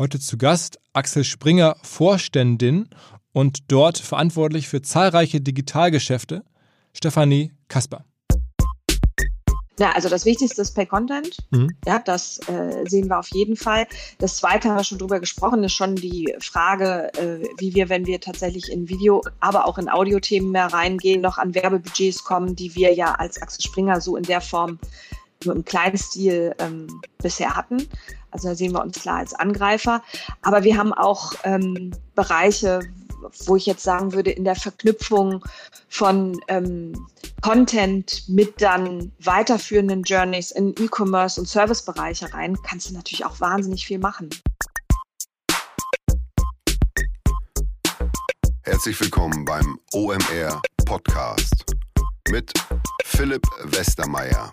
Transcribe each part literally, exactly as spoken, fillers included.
Heute zu Gast Axel Springer, Vorständin und dort verantwortlich für zahlreiche Digitalgeschäfte, Stefanie Kasper. Ja, also das Wichtigste ist Pay Content. Mhm. Ja, das äh, sehen wir auf jeden Fall. Das Zweite haben wir schon drüber gesprochen, ist schon die Frage, äh, wie wir, wenn wir tatsächlich in Video, aber auch in Audio-Themen mehr reingehen, noch an Werbebudgets kommen, die wir ja als Axel Springer so in der Form nur im kleinen Stil ähm, bisher hatten. Also da sehen wir uns klar als Angreifer. Aber wir haben auch ähm, Bereiche, wo ich jetzt sagen würde, in der Verknüpfung von ähm, Content mit dann weiterführenden Journeys in E-Commerce und Servicebereiche rein, kannst du natürlich auch wahnsinnig viel machen. Herzlich willkommen beim O M R-Podcast mit Philipp Westermeier.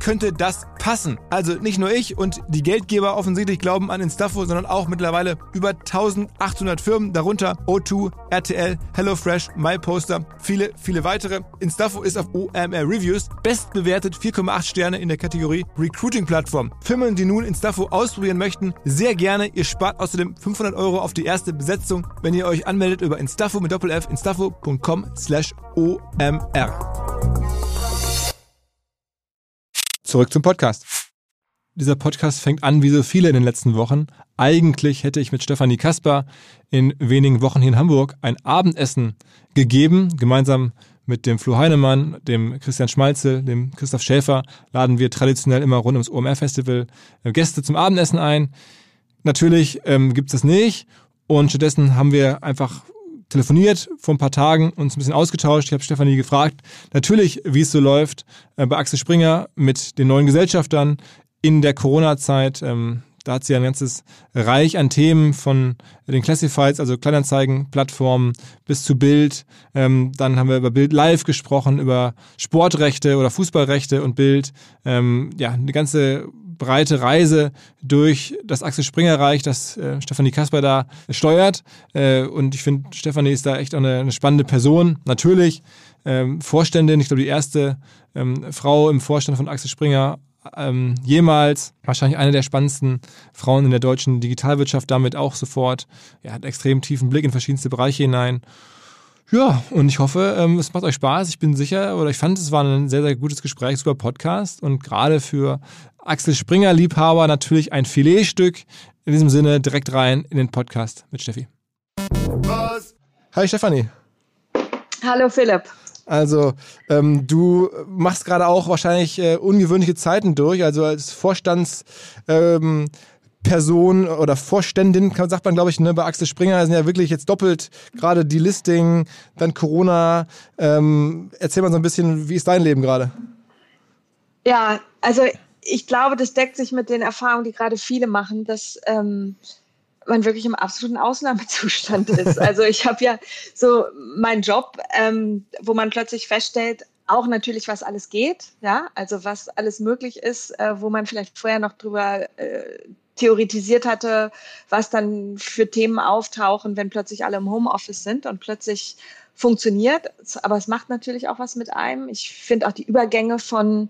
könnte das passen. Also nicht nur ich und die Geldgeber offensichtlich glauben an Instaffo, sondern auch mittlerweile über eintausendachthundert Firmen, darunter O zwei, R T L, HelloFresh, MyPoster, viele, viele weitere. Instaffo ist auf O M R Reviews bestbewertet, vier Komma acht Sterne in der Kategorie Recruiting-Plattform. Firmen, die nun Instaffo ausprobieren möchten, sehr gerne. Ihr spart außerdem fünfhundert Euro auf die erste Besetzung, wenn ihr euch anmeldet über Instaffo mit Doppel-F, instaffo punkt com slash O M R. Zurück zum Podcast. Dieser Podcast fängt an, wie so viele in den letzten Wochen. Eigentlich hätte ich mit Stefanie Kasper in wenigen Wochen hier in Hamburg ein Abendessen gegeben. Gemeinsam mit dem Flo Heinemann, dem Christian Schmalzel, dem Christoph Schäfer laden wir traditionell immer rund ums O M R-Festival Gäste zum Abendessen ein. Natürlich ähm, gibt es das nicht, und stattdessen haben wir einfach telefoniert vor ein paar Tagen, uns ein bisschen ausgetauscht. Ich habe Stefanie gefragt, natürlich, wie es so läuft äh, bei Axel Springer mit den neuen Gesellschaftern in der Corona-Zeit. Ähm, da hat sie ja ein ganzes Reich an Themen, von den Classifieds, also Kleinanzeigen-Plattformen, bis zu BILD. Ähm, dann haben wir über BILD Live gesprochen, über Sportrechte oder Fußballrechte und BILD. Ähm, ja, eine ganze breite Reise durch das Axel Springer Reich, das äh, Stefanie Kasper da steuert. Äh, und ich finde, Stefanie ist da echt auch eine, eine spannende Person. Natürlich ähm, Vorständin, ich glaube die erste ähm, Frau im Vorstand von Axel Springer ähm, jemals. Wahrscheinlich eine der spannendsten Frauen in der deutschen Digitalwirtschaft, damit auch sofort. Ja, hat extrem tiefen Blick in verschiedenste Bereiche hinein. Ja, und ich hoffe, ähm, es macht euch Spaß. Ich bin sicher, oder ich fand, es war ein sehr, sehr gutes Gespräch, super Podcast, und gerade für Axel Springer-Liebhaber natürlich ein Filetstück. In diesem Sinne direkt rein in den Podcast mit Steffi. Was? Hi Stefanie. Hallo Philipp. Also ähm, du machst gerade auch wahrscheinlich äh, ungewöhnliche Zeiten durch. Also als Vorstandsperson ähm, oder Vorständin, kann, sagt man glaube ich, ne, bei Axel Springer sind ja wirklich jetzt doppelt gerade die Listing, dann Corona. Ähm, erzähl mal so ein bisschen, wie ist dein Leben gerade? Ja, also ich glaube, das deckt sich mit den Erfahrungen, die gerade viele machen, dass ähm, man wirklich im absoluten Ausnahmezustand ist. Also ich habe ja so meinen Job, ähm, wo man plötzlich feststellt, auch natürlich, was alles geht, ja, also was alles möglich ist, äh, wo man vielleicht vorher noch drüber äh, theoretisiert hatte, was dann für Themen auftauchen, wenn plötzlich alle im Homeoffice sind und plötzlich funktioniert. Aber es macht natürlich auch was mit einem. Ich finde auch die Übergänge von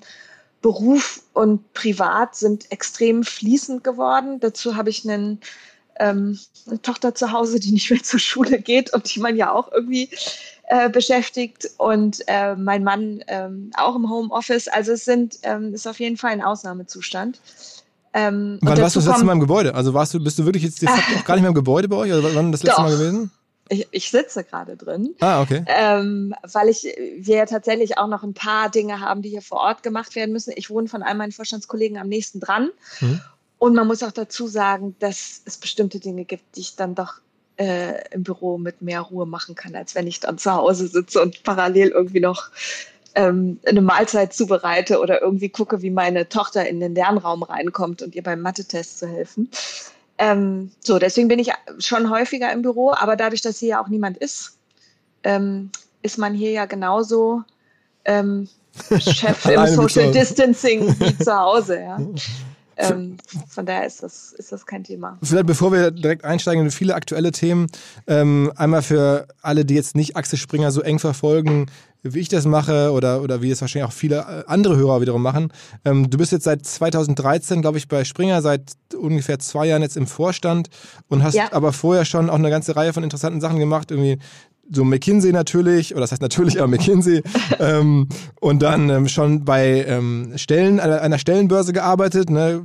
Beruf und Privat sind extrem fließend geworden. Dazu habe ich einen, ähm, eine Tochter zu Hause, die nicht mehr zur Schule geht und die man ja auch irgendwie äh, beschäftigt und äh, mein Mann ähm, auch im Homeoffice. Also es sind, ähm, ist auf jeden Fall ein Ausnahmezustand. Ähm, wann warst du das letzte Mal im Gebäude? Also warst du, bist du wirklich jetzt de facto auch gar nicht mehr im Gebäude bei euch? Oder wann das letzte Doch. Mal gewesen? Ich, ich sitze gerade drin, ah, okay. ähm, weil ich, wir ja tatsächlich auch noch ein paar Dinge haben, die hier vor Ort gemacht werden müssen. Ich wohne von all meinen Vorstandskollegen am nächsten dran. Mhm. Und man muss auch dazu sagen, dass es bestimmte Dinge gibt, die ich dann doch äh, im Büro mit mehr Ruhe machen kann, als wenn ich dann zu Hause sitze und parallel irgendwie noch ähm, eine Mahlzeit zubereite oder irgendwie gucke, wie meine Tochter in den Lernraum reinkommt und ihr beim Mathe-Test zu helfen. Ähm, so, deswegen bin ich schon häufiger im Büro, aber dadurch, dass hier ja auch niemand ist, ähm, ist man hier ja genauso ähm, Chef im Social Distancing wie zu Hause. Ja. Ähm, von daher ist das, ist das kein Thema. Vielleicht bevor wir direkt einsteigen in viele aktuelle Themen, ähm, einmal für alle, die jetzt nicht Axel Springer so eng verfolgen, wie ich das mache oder, oder wie es wahrscheinlich auch viele andere Hörer wiederum machen. Ähm, du bist jetzt seit zweitausenddreizehn, glaube ich, bei Springer, seit ungefähr zwei Jahren jetzt im Vorstand und hast ja. aber vorher schon auch eine ganze Reihe von interessanten Sachen gemacht, irgendwie so McKinsey natürlich, oder das heißt natürlich, aber McKinsey, ähm, und dann ähm, schon bei ähm, Stellen, einer, einer Stellenbörse gearbeitet, ne?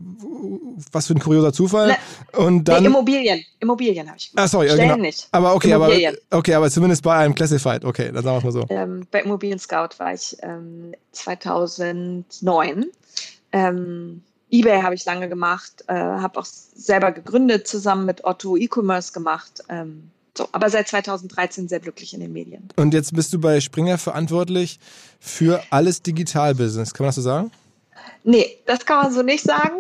Was für ein kurioser Zufall. Ne, und dann, ne, Immobilien, Immobilien habe ich. Ah, sorry, Stellen genau. nicht. Aber okay, aber, okay, aber zumindest bei einem Classified, okay, dann sagen wir es mal so. Ähm, bei Immobilien Scout war ich ähm, zweitausendneun, ähm, eBay habe ich lange gemacht, äh, habe auch selber gegründet, zusammen mit Otto E-Commerce gemacht, ähm, so, aber seit zweitausenddreizehn sehr glücklich in den Medien. Und jetzt bist du bei Springer verantwortlich für alles Digital-Business. Kann man das so sagen? Nee, das kann man so nicht sagen,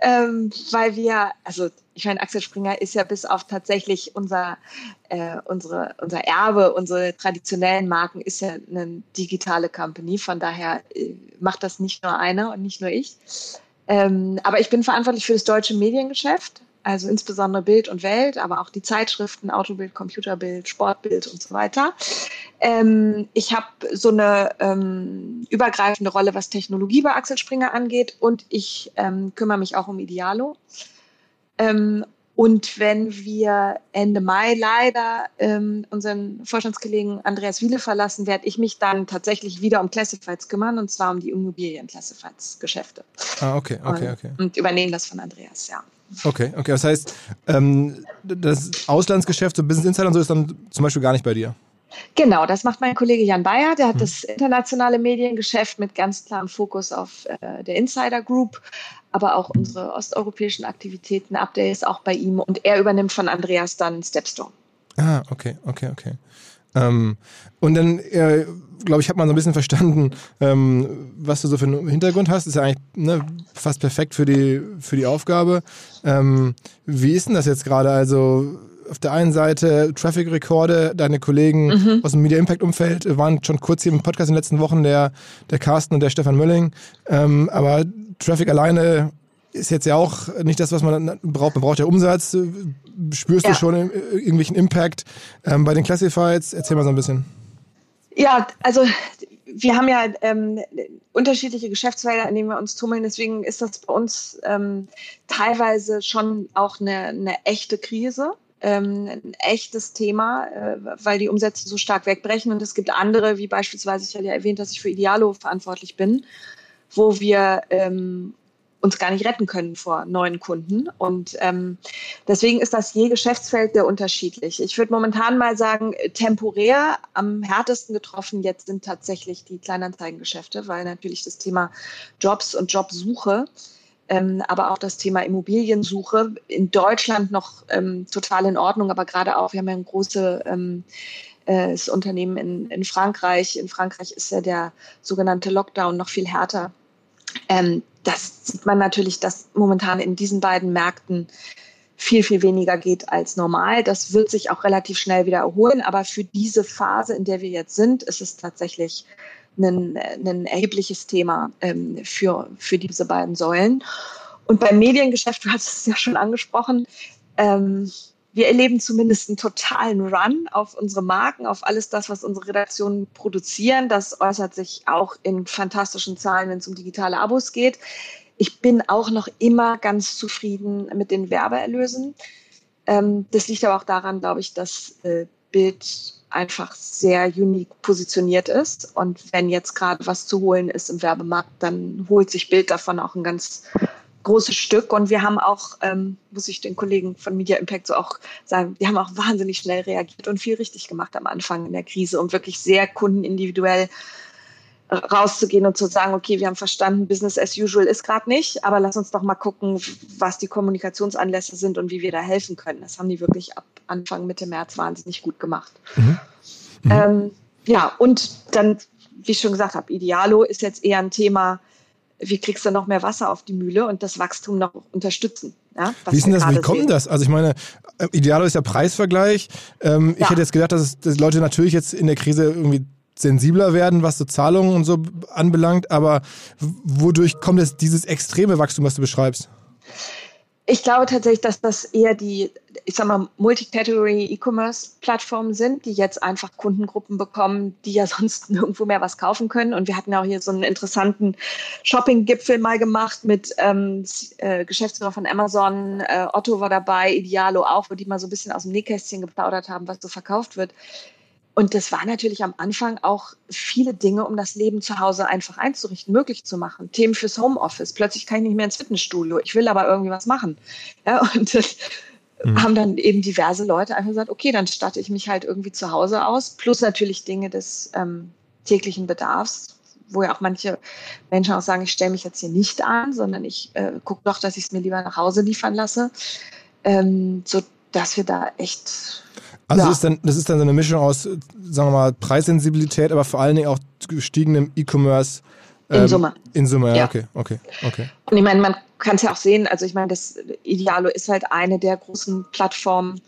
ähm, weil wir, also ich meine, Axel Springer ist ja bis auf tatsächlich unser, äh, unsere, unser Erbe, unsere traditionellen Marken, ist ja eine digitale Company. Von daher äh, macht das nicht nur einer und nicht nur ich. Ähm, aber ich bin verantwortlich für das deutsche Mediengeschäft. Also insbesondere Bild und Welt, aber auch die Zeitschriften, Autobild, Computerbild, Sportbild und so weiter. Ähm, ich habe so eine ähm, übergreifende Rolle, was Technologie bei Axel Springer angeht, und ich ähm, kümmere mich auch um Idealo. Ähm, und wenn wir Ende Mai leider ähm, unseren Vorstandskollegen Andreas Wiele verlassen, werde ich mich dann tatsächlich wieder um Classifieds kümmern, und zwar um die Immobilien-Classifieds-Geschäfte. Ah, okay, okay, und, okay. Und übernehmen das von Andreas, ja. Okay, okay. Das heißt, ähm, das Auslandsgeschäft, so Business Insider und so, ist dann zum Beispiel gar nicht bei dir? Genau, das macht mein Kollege Jan Bayer. Der hat hm. das internationale Mediengeschäft mit ganz klarem Fokus auf äh, der Insider Group, aber auch unsere osteuropäischen Aktivitäten, Updates auch bei ihm. Und er übernimmt von Andreas dann Stepstone. Ah, okay, okay, okay. Ähm, und dann, äh, glaube ich, hat man so ein bisschen verstanden, ähm, was du so für einen Hintergrund hast. Ist ja eigentlich ne, fast perfekt für die, für die Aufgabe. Ähm, wie ist denn das jetzt gerade? Also auf der einen Seite Traffic-Rekorde, deine Kollegen mhm. aus dem Media Impact-Umfeld waren schon kurz hier im Podcast in den letzten Wochen, der, der Carsten und der Stefan Mölling. Ähm, aber Traffic alleine ist jetzt ja auch nicht das, was man braucht. Man braucht ja Umsatz. Spürst ja. du schon irgendwelchen Impact ähm, bei den Classifieds? Erzähl mal so ein bisschen. Ja, also wir haben ja ähm, unterschiedliche Geschäftsfelder, in denen wir uns tummeln. Deswegen ist das bei uns ähm, teilweise schon auch eine, eine echte Krise, ähm, ein echtes Thema, äh, weil die Umsätze so stark wegbrechen. Und es gibt andere, wie beispielsweise, ich hatte ja erwähnt, dass ich für Idealo verantwortlich bin, wo wir ähm, uns gar nicht retten können vor neuen Kunden. Und ähm, deswegen ist das je Geschäftsfeld sehr unterschiedlich. Ich würde momentan mal sagen, temporär am härtesten getroffen jetzt sind tatsächlich die Kleinanzeigengeschäfte, weil natürlich das Thema Jobs und Jobsuche, ähm, aber auch das Thema Immobiliensuche in Deutschland noch ähm, total in Ordnung, aber gerade auch, wir haben ja ein großes ähm, äh, Unternehmen in, in Frankreich. In Frankreich ist ja der sogenannte Lockdown noch viel härter. Ähm, das sieht man natürlich, dass momentan in diesen beiden Märkten viel, viel weniger geht als normal. Das wird sich auch relativ schnell wieder erholen. Aber für diese Phase, in der wir jetzt sind, ist es tatsächlich ein, ein erhebliches Thema ähm, für, für diese beiden Säulen. Und beim Mediengeschäft, du hast es ja schon angesprochen, ähm, wir erleben zumindest einen totalen Run auf unsere Marken, auf alles das, was unsere Redaktionen produzieren. Das äußert sich auch in fantastischen Zahlen, wenn es um digitale Abos geht. Ich bin auch noch immer ganz zufrieden mit den Werbeerlösen. Das liegt aber auch daran, glaube ich, dass Bild einfach sehr unique positioniert ist. Und wenn jetzt gerade was zu holen ist im Werbemarkt, dann holt sich Bild davon auch ein ganz großes Stück. Und wir haben auch, ähm, muss ich den Kollegen von Media Impact so auch sagen, die haben auch wahnsinnig schnell reagiert und viel richtig gemacht am Anfang in der Krise, um wirklich sehr kundenindividuell rauszugehen und zu sagen, okay, wir haben verstanden, Business as usual ist gerade nicht, aber lass uns doch mal gucken, was die Kommunikationsanlässe sind und wie wir da helfen können. Das haben die wirklich ab Anfang Mitte März wahnsinnig gut gemacht. Mhm. Mhm. Ähm, ja, und dann, wie ich schon gesagt habe, Idealo ist jetzt eher ein Thema, wie kriegst du noch mehr Wasser auf die Mühle und das Wachstum noch unterstützen? Ja, was wie ist denn das, wie kommt das? Also ich meine, Idealo ist ja Preisvergleich. Ähm, ja. Ich hätte jetzt gedacht, dass, es, dass Leute natürlich jetzt in der Krise irgendwie sensibler werden, was so Zahlungen und so anbelangt, aber wodurch kommt jetzt dieses extreme Wachstum, was du beschreibst? Ich glaube tatsächlich, dass das eher die, ich sag mal, Multi-Category-E-Commerce-Plattformen sind, die jetzt einfach Kundengruppen bekommen, die ja sonst nirgendwo mehr was kaufen können. Und wir hatten ja auch hier so einen interessanten Shopping-Gipfel mal gemacht mit ähm, Geschäftsführer von Amazon, äh, Otto war dabei, Idealo auch, wo die mal so ein bisschen aus dem Nähkästchen geplaudert haben, was so verkauft wird. Und das war natürlich am Anfang auch viele Dinge, um das Leben zu Hause einfach einzurichten, möglich zu machen. Themen fürs Homeoffice. Plötzlich kann ich nicht mehr ins Fitnessstudio. Ich will aber irgendwie was machen. Ja, und das mhm. haben dann eben diverse Leute einfach gesagt, okay, dann statte ich mich halt irgendwie zu Hause aus. Plus natürlich Dinge des ähm, täglichen Bedarfs, wo ja auch manche Menschen auch sagen, ich stelle mich jetzt hier nicht an, sondern ich äh, gucke doch, dass ich es mir lieber nach Hause liefern lasse. Ähm, so dass wir da echt... Also ja. das, ist dann, das ist dann so eine Mischung aus, sagen wir mal, Preissensibilität, aber vor allen Dingen auch gestiegenem E-Commerce. Ähm, in Summe. In Summe, ja, ja. Okay, okay, okay. Und ich meine, man kann es ja auch sehen, also ich meine, das Idealo ist halt eine der großen Plattformen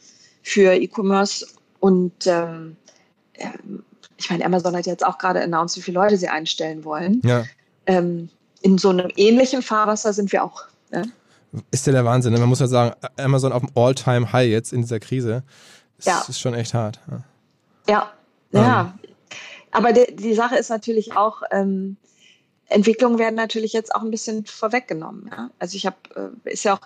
für E-Commerce und ähm, ich meine, Amazon hat jetzt auch gerade announced, wie viele Leute sie einstellen wollen. Ja. Ähm, in so einem ähnlichen Fahrwasser sind wir auch, ne? Ist ja der Wahnsinn, ne? Man muss ja sagen, Amazon auf dem All-Time-High jetzt in dieser Krise. Das ja. ist schon echt hart. Ja, ja. Um. ja. Aber die, die Sache ist natürlich auch, ähm, Entwicklungen werden natürlich jetzt auch ein bisschen vorweggenommen. Ja? Also ich habe, äh, ist ja auch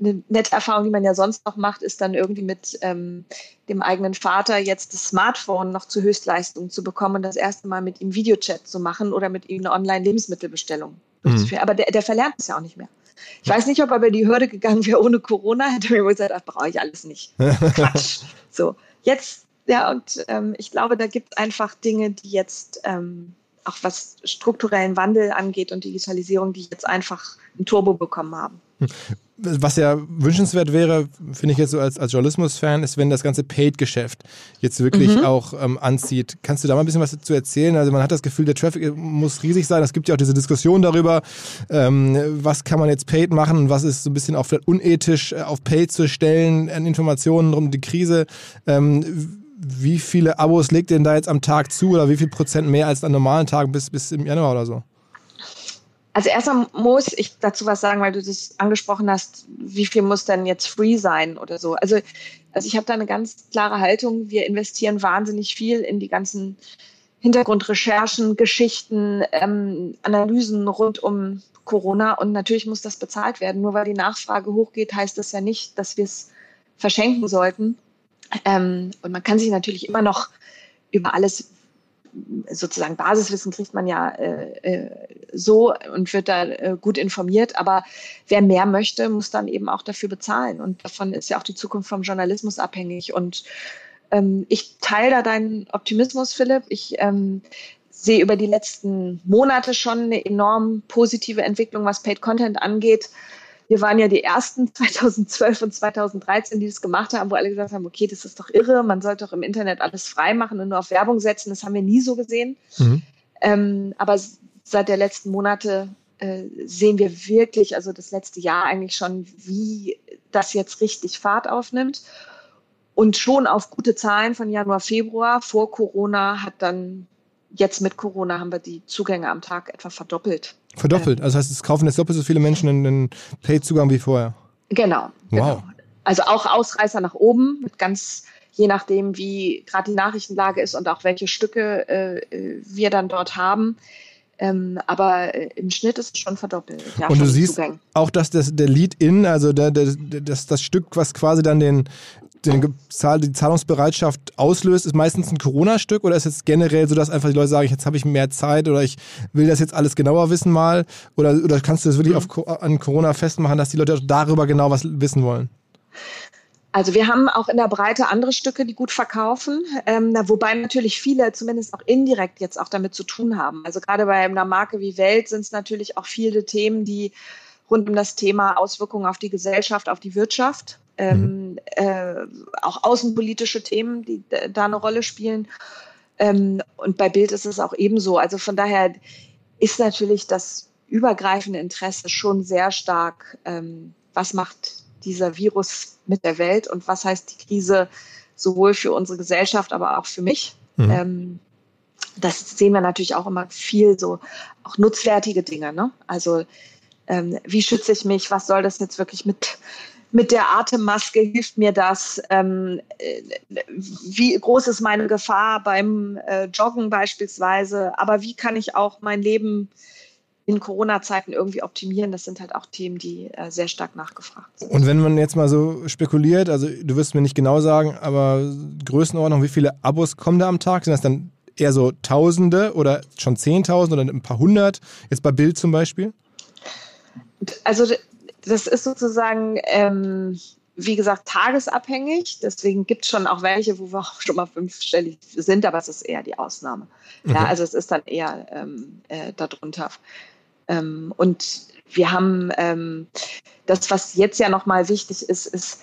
eine nette Erfahrung, die man ja sonst noch macht, ist dann irgendwie mit ähm, dem eigenen Vater jetzt das Smartphone noch zu Höchstleistung zu bekommen und das erste Mal mit ihm Videochat zu machen oder mit ihm eine Online-Lebensmittelbestellung durchzuführen. Mhm. Aber der, der verlernt es ja auch nicht mehr. Ich weiß nicht, ob er über die Hürde gegangen wäre ohne Corona, hätte mir wohl gesagt, ach, brauche ich alles nicht. Quatsch. So, jetzt, ja, und ähm, ich glaube, da gibt es einfach Dinge, die jetzt, ähm, auch was strukturellen Wandel angeht und Digitalisierung, die jetzt einfach ein Turbo bekommen haben. Was ja wünschenswert wäre, finde ich jetzt so als, als Journalismus-Fan, ist, wenn das ganze Paid-Geschäft jetzt wirklich mhm. auch ähm, anzieht. Kannst du da mal ein bisschen was dazu erzählen? Also man hat das Gefühl, der Traffic muss riesig sein. Es gibt ja auch diese Diskussion darüber, ähm, was kann man jetzt Paid machen, was ist so ein bisschen auch vielleicht unethisch, auf Paid zu stellen, an Informationen rund um die Krise. Ähm, wie viele Abos legt denn da jetzt am Tag zu oder wie viel Prozent mehr als an normalen Tagen bis, bis im Januar oder so? Also erstmal muss ich dazu was sagen, weil du das angesprochen hast, wie viel muss denn jetzt free sein oder so. Also, also ich habe da eine ganz klare Haltung. Wir investieren wahnsinnig viel in die ganzen Hintergrundrecherchen, Geschichten, ähm, Analysen rund um Corona. Und natürlich muss das bezahlt werden. Nur weil die Nachfrage hochgeht, heißt das ja nicht, dass wir es verschenken sollten. Ähm, und man kann sich natürlich immer noch über alles sozusagen Basiswissen kriegt man ja äh, so und wird da äh, gut informiert, aber wer mehr möchte, muss dann eben auch dafür bezahlen und davon ist ja auch die Zukunft vom Journalismus abhängig und ähm, ich teile da deinen Optimismus, Philipp. Ich ähm, sehe über die letzten Monate schon eine enorm positive Entwicklung, was Paid Content angeht. Wir waren ja die ersten zweitausendzwölf und zweitausenddreizehn, die das gemacht haben, wo alle gesagt haben, okay, das ist doch irre, man sollte doch im Internet alles frei machen und nur auf Werbung setzen. Das haben wir nie so gesehen. Mhm. Ähm, aber seit der letzten Monate äh, sehen wir wirklich, also das letzte Jahr eigentlich schon, wie das jetzt richtig Fahrt aufnimmt. Und schon auf gute Zahlen von Januar, Februar vor Corona hat dann, jetzt mit Corona haben wir die Zugänge am Tag etwa verdoppelt. Verdoppelt? Also heißt, es kaufen jetzt doppelt so viele Menschen einen Paid-Zugang wie vorher? Genau. Wow. Genau. Also auch Ausreißer nach oben, mit ganz je nachdem, wie gerade die Nachrichtenlage ist und auch welche Stücke äh, wir dann dort haben. Ähm, aber im Schnitt ist es schon verdoppelt. Ja, und du siehst Zugänge. Auch, dass das, der Lead-In, also der, der, das, das Stück, was quasi dann den den, die Zahlungsbereitschaft auslöst, ist meistens ein Corona-Stück oder ist jetzt generell so, dass einfach die Leute sagen, jetzt habe ich mehr Zeit oder ich will das jetzt alles genauer wissen mal oder, oder kannst du das wirklich mhm. auf, an Corona festmachen, dass die Leute darüber genau was wissen wollen? Also wir haben auch in der Breite andere Stücke, die gut verkaufen, ähm, wobei natürlich viele zumindest auch indirekt jetzt auch damit zu tun haben. Also gerade bei einer Marke wie Welt sind es natürlich auch viele Themen, die rund um das Thema Auswirkungen auf die Gesellschaft, auf die Wirtschaft, ähm, äh, auch außenpolitische Themen, die da eine Rolle spielen. Ähm, und bei BILD ist es auch ebenso. Also von daher ist natürlich das übergreifende Interesse schon sehr stark, ähm, was macht dieser Virus mit der Welt und was heißt die Krise sowohl für unsere Gesellschaft, aber auch für mich. Mhm. Ähm, das sehen wir natürlich auch immer viel so, auch nutzwertige Dinge, ne? Also ähm, wie schütze ich mich, was soll das jetzt wirklich mit, mit der Atemmaske, hilft mir das, ähm, wie groß ist meine Gefahr beim äh, Joggen beispielsweise, aber wie kann ich auch mein Leben in Corona-Zeiten irgendwie optimieren, das sind halt auch Themen, die äh, sehr stark nachgefragt sind. Und wenn man jetzt mal so spekuliert, also du wirst mir nicht genau sagen, aber Größenordnung, wie viele Abos kommen da am Tag? Sind das dann eher so Tausende oder schon Zehntausende oder ein paar Hundert? Jetzt bei BILD zum Beispiel? Also das ist sozusagen, ähm, wie gesagt, tagesabhängig. Deswegen gibt es schon auch welche, wo wir auch schon mal fünfstellig sind, aber es ist eher die Ausnahme. Okay. Ja, also es ist dann eher ähm, äh, darunter. Ähm, und wir haben ähm, das, was jetzt ja nochmal wichtig ist, ist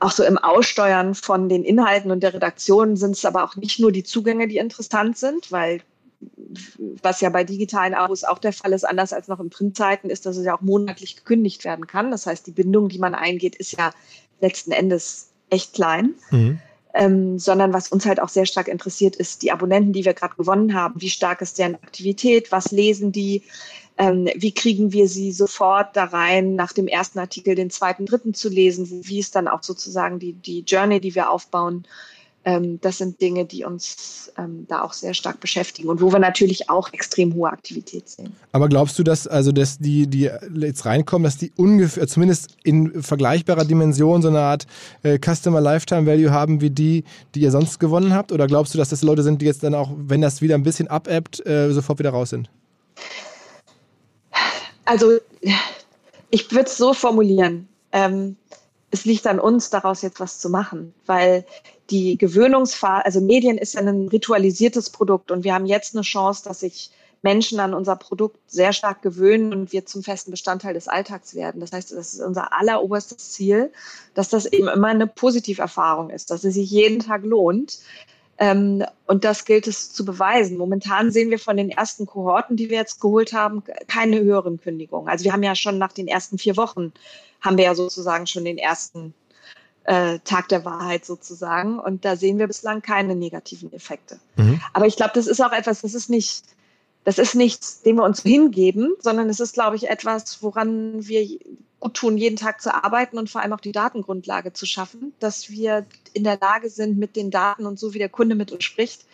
auch so im Aussteuern von den Inhalten und der Redaktion sind es aber auch nicht nur die Zugänge, die interessant sind, weil was ja bei digitalen Abos auch der Fall ist, anders als noch in Printzeiten, ist, dass es ja auch monatlich gekündigt werden kann. Das heißt, die Bindung, die man eingeht, ist ja letzten Endes echt klein. Mhm. Ähm, sondern was uns halt auch sehr stark interessiert, ist die Abonnenten, die wir gerade gewonnen haben. Wie stark ist deren Aktivität? Was lesen die? Ähm, wie kriegen wir sie sofort da rein, nach dem ersten Artikel den zweiten, dritten zu lesen? Wie ist dann auch sozusagen die, die Journey, die wir aufbauen? Ähm, das sind Dinge, die uns ähm, da auch sehr stark beschäftigen und wo wir natürlich auch extrem hohe Aktivität sehen. Aber glaubst du, dass, also, dass die, die jetzt reinkommen, dass die ungefähr, zumindest in vergleichbarer Dimension so eine Art äh, Customer Lifetime Value haben wie die, die ihr sonst gewonnen habt? Oder glaubst du, dass das Leute sind, die jetzt dann auch, wenn das wieder ein bisschen abebbt, äh, sofort wieder raus sind? Also ich würde es so formulieren. Ähm, es liegt an uns, daraus jetzt was zu machen, weil die Gewöhnungsphase, also Medien ist ja ein ritualisiertes Produkt und wir haben jetzt eine Chance, dass sich Menschen an unser Produkt sehr stark gewöhnen und wir zum festen Bestandteil des Alltags werden. Das heißt, das ist unser alleroberstes Ziel, dass das eben immer eine Positiverfahrung ist, dass es sich jeden Tag lohnt. Ähm, und das gilt es zu beweisen. Momentan sehen wir von den ersten Kohorten, die wir jetzt geholt haben, keine höheren Kündigungen. Also wir haben ja schon nach den ersten vier Wochen, haben wir ja sozusagen schon den ersten äh, Tag der Wahrheit sozusagen. Und da sehen wir bislang keine negativen Effekte. Mhm. Aber ich glaube, das ist auch etwas, das ist nicht, das ist nichts, dem wir uns hingeben, sondern es ist, glaube ich, etwas, woran wir gut tun, jeden Tag zu arbeiten und vor allem auch die Datengrundlage zu schaffen, dass wir in der Lage sind, mit den Daten und so, wie der Kunde mit uns spricht,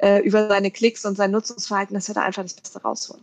äh, über seine Klicks und sein Nutzungsverhalten, dass wir da einfach das Beste rausholen.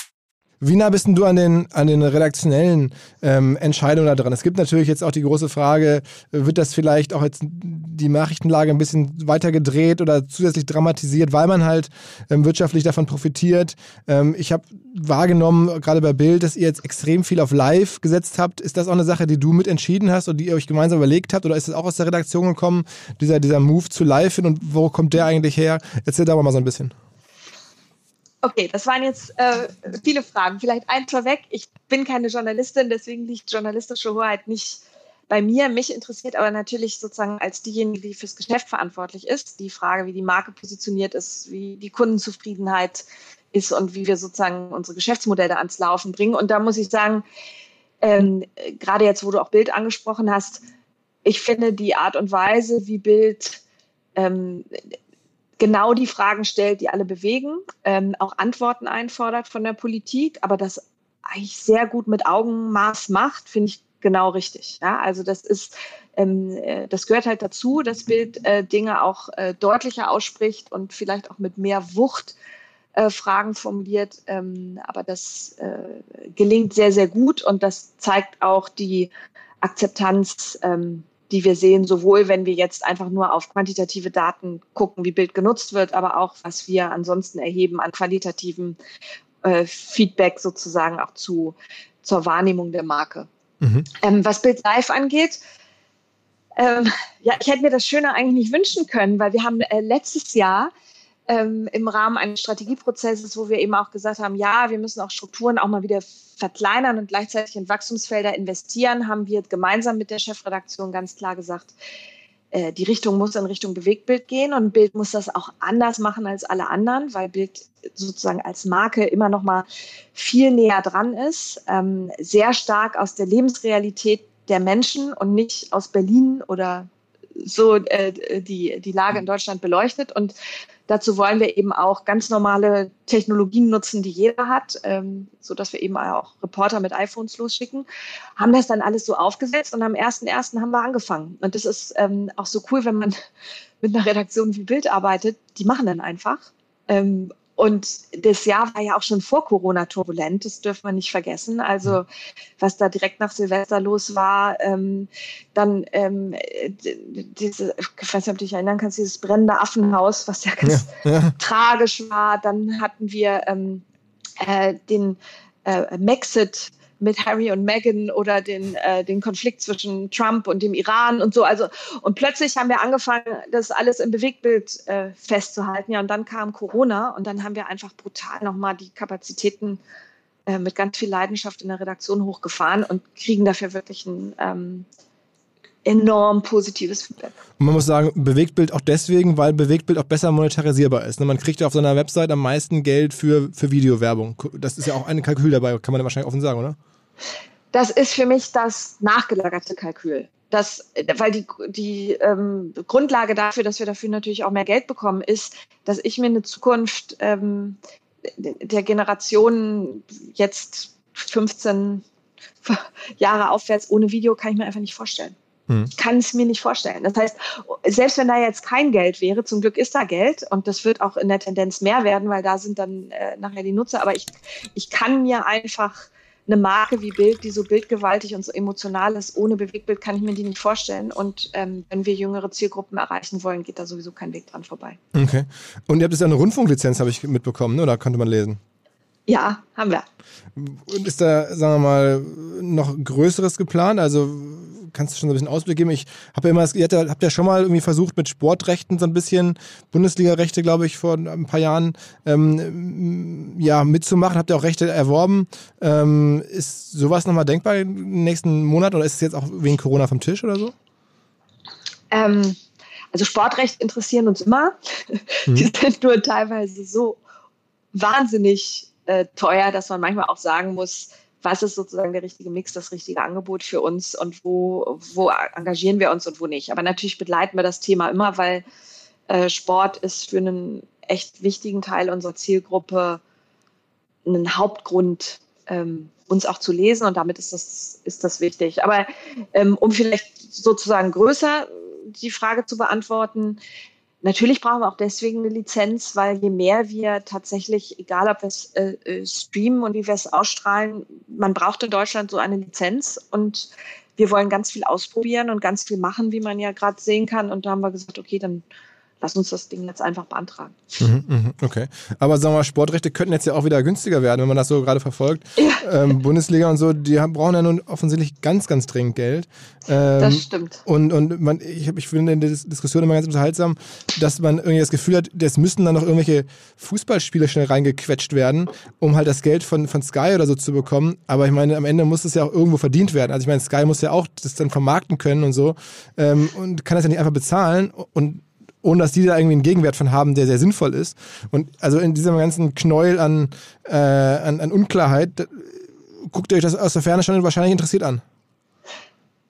Wie nah bist denn du an den, an den redaktionellen ähm, Entscheidungen da dran? Es gibt natürlich jetzt auch die große Frage, wird das vielleicht auch jetzt die Nachrichtenlage ein bisschen weiter gedreht oder zusätzlich dramatisiert, weil man halt ähm, wirtschaftlich davon profitiert? Ähm, ich habe wahrgenommen, gerade bei BILD, dass ihr jetzt extrem viel auf Live gesetzt habt. Ist das auch eine Sache, die du mit entschieden hast und die ihr euch gemeinsam überlegt habt? Oder ist das auch aus der Redaktion gekommen, dieser, dieser Move zu Live hin, und wo kommt der eigentlich her? Erzähl da mal so ein bisschen. Okay, das waren jetzt äh, viele Fragen. Vielleicht ein vorweg. Ich bin keine Journalistin, deswegen liegt journalistische Hoheit nicht bei mir. Mich interessiert aber natürlich sozusagen als diejenige, die fürs Geschäft verantwortlich ist, die Frage, wie die Marke positioniert ist, wie die Kundenzufriedenheit ist und wie wir sozusagen unsere Geschäftsmodelle ans Laufen bringen. Und da muss ich sagen, ähm, gerade jetzt, wo du auch BILD angesprochen hast, ich finde die Art und Weise, wie BILD ähm, genau die Fragen stellt, die alle bewegen, ähm, auch Antworten einfordert von der Politik, aber das eigentlich sehr gut mit Augenmaß macht, finde ich genau richtig. Ja? Also das ist, ähm, das gehört halt dazu, dass BILD äh, Dinge auch äh, deutlicher ausspricht und vielleicht auch mit mehr Wucht äh, Fragen formuliert, ähm, aber das äh, gelingt sehr, sehr gut, und das zeigt auch die Akzeptanz, ähm, die wir sehen, sowohl wenn wir jetzt einfach nur auf quantitative Daten gucken, wie BILD genutzt wird, aber auch, was wir ansonsten erheben an qualitativen äh, Feedback sozusagen auch zu, zur Wahrnehmung der Marke. Mhm. Ähm, was BILD Live angeht, ähm, ja, ich hätte mir das Schöne eigentlich nicht wünschen können, weil wir haben äh, letztes Jahr ähm, im Rahmen eines Strategieprozesses, wo wir eben auch gesagt haben, ja, wir müssen auch Strukturen auch mal wieder verkleinern und gleichzeitig in Wachstumsfelder investieren, haben wir gemeinsam mit der Chefredaktion ganz klar gesagt, äh, die Richtung muss in Richtung Bewegtbild gehen, und BILD muss das auch anders machen als alle anderen, weil BILD sozusagen als Marke immer noch mal viel näher dran ist, ähm, sehr stark aus der Lebensrealität der Menschen und nicht aus Berlin oder so äh, die, die Lage in Deutschland beleuchtet. Und dazu wollen wir eben auch ganz normale Technologien nutzen, die jeder hat, ähm, sodass wir eben auch Reporter mit iPhones losschicken. Haben das dann alles so aufgesetzt, und am ersten ersten haben wir angefangen. Und das ist ähm, auch so cool, wenn man mit einer Redaktion wie BILD arbeitet. Die machen dann einfach. Ähm, und das Jahr war ja auch schon vor Corona turbulent. Das dürfen wir nicht vergessen. Also was da direkt nach Silvester los war, ähm, dann ähm, diese, ich weiß nicht, ob du dich erinnern kannst, dieses brennende Affenhaus, was ja ganz ja, ja. tragisch war. Dann hatten wir ähm, äh, den äh, Mexit mit Harry und Meghan oder den, äh, den Konflikt zwischen Trump und dem Iran und so. Also, und plötzlich haben wir angefangen, das alles im Bewegtbild äh, festzuhalten. Ja, und dann kam Corona, und dann haben wir einfach brutal nochmal die Kapazitäten äh, mit ganz viel Leidenschaft in der Redaktion hochgefahren und kriegen dafür wirklich ein ähm, enorm positives Feedback. Und man muss sagen, Bewegtbild auch deswegen, weil Bewegtbild auch besser monetarisierbar ist. Man kriegt ja auf seiner Website am meisten Geld für, für Videowerbung. Das ist ja auch ein Kalkül dabei, kann man ja wahrscheinlich offen sagen, oder? Das ist für mich das nachgelagerte Kalkül. Das, weil die, die ähm, Grundlage dafür, dass wir dafür natürlich auch mehr Geld bekommen, ist, dass ich mir eine Zukunft ähm, der Generation jetzt fünfzehn Jahre aufwärts ohne Video kann ich mir einfach nicht vorstellen. Hm. Kann es mir nicht vorstellen. Das heißt, selbst wenn da jetzt kein Geld wäre, zum Glück ist da Geld, und das wird auch in der Tendenz mehr werden, weil da sind dann äh, nachher die Nutzer. Aber ich, ich kann mir einfach eine Marke wie BILD, die so bildgewaltig und so emotional ist, ohne Bewegtbild kann ich mir die nicht vorstellen. Und ähm, wenn wir jüngere Zielgruppen erreichen wollen, geht da sowieso kein Weg dran vorbei. Okay. Und ihr habt jetzt eine Rundfunklizenz, habe ich mitbekommen, ne? Oder konnte man lesen? Ja, haben wir. Und ist da, sagen wir mal, noch Größeres geplant? Also kannst du schon so ein bisschen Ausblick geben? Ich habe ja immer, ihr habt ja schon mal irgendwie versucht mit Sportrechten so ein bisschen, Bundesliga-Rechte, glaube ich, vor ein paar Jahren ähm, ja, mitzumachen. Habt ihr auch Rechte erworben? Ähm, ist sowas nochmal denkbar im nächsten Monat, oder ist es jetzt auch wegen Corona vom Tisch oder so? Ähm, also Sportrecht interessieren uns immer. Mhm. Die sind nur teilweise so wahnsinnig äh, teuer, dass man manchmal auch sagen muss, was ist sozusagen der richtige Mix, das richtige Angebot für uns, und wo, wo engagieren wir uns und wo nicht. Aber natürlich begleiten wir das Thema immer, weil äh, Sport ist für einen echt wichtigen Teil unserer Zielgruppe ein Hauptgrund, ähm, uns auch zu lesen, und damit ist das, ist das wichtig. Aber ähm, um vielleicht sozusagen größer die Frage zu beantworten, Natürlich brauchen wir auch deswegen eine Lizenz, weil je mehr wir tatsächlich, egal ob wir es äh, streamen und wie wir es ausstrahlen, man braucht in Deutschland so eine Lizenz und wir wollen ganz viel ausprobieren und ganz viel machen, wie man ja gerade sehen kann. Und da haben wir gesagt, okay, dann lass uns das Ding jetzt einfach beantragen. Mhm, okay. Aber sagen wir mal, Sportrechte könnten jetzt ja auch wieder günstiger werden, wenn man das so gerade verfolgt. Ja. Ähm, Bundesliga und so, die haben, brauchen ja nun offensichtlich ganz, ganz dringend Geld. Ähm, das stimmt. Und, und man, ich, ich finde in der Diskussion immer ganz unterhaltsam, dass man irgendwie das Gefühl hat, es müssten dann noch irgendwelche Fußballspiele schnell reingequetscht werden, um halt das Geld von, von Sky oder so zu bekommen. Aber ich meine, am Ende muss es ja auch irgendwo verdient werden. Also ich meine, Sky muss ja auch das dann vermarkten können und so ähm, und kann das ja nicht einfach bezahlen und ohne dass die da irgendwie einen Gegenwert von haben, der sehr sinnvoll ist. Und also in diesem ganzen Knäuel an, äh, an, an Unklarheit, da, guckt ihr euch das aus der Ferne schon wahrscheinlich interessiert an.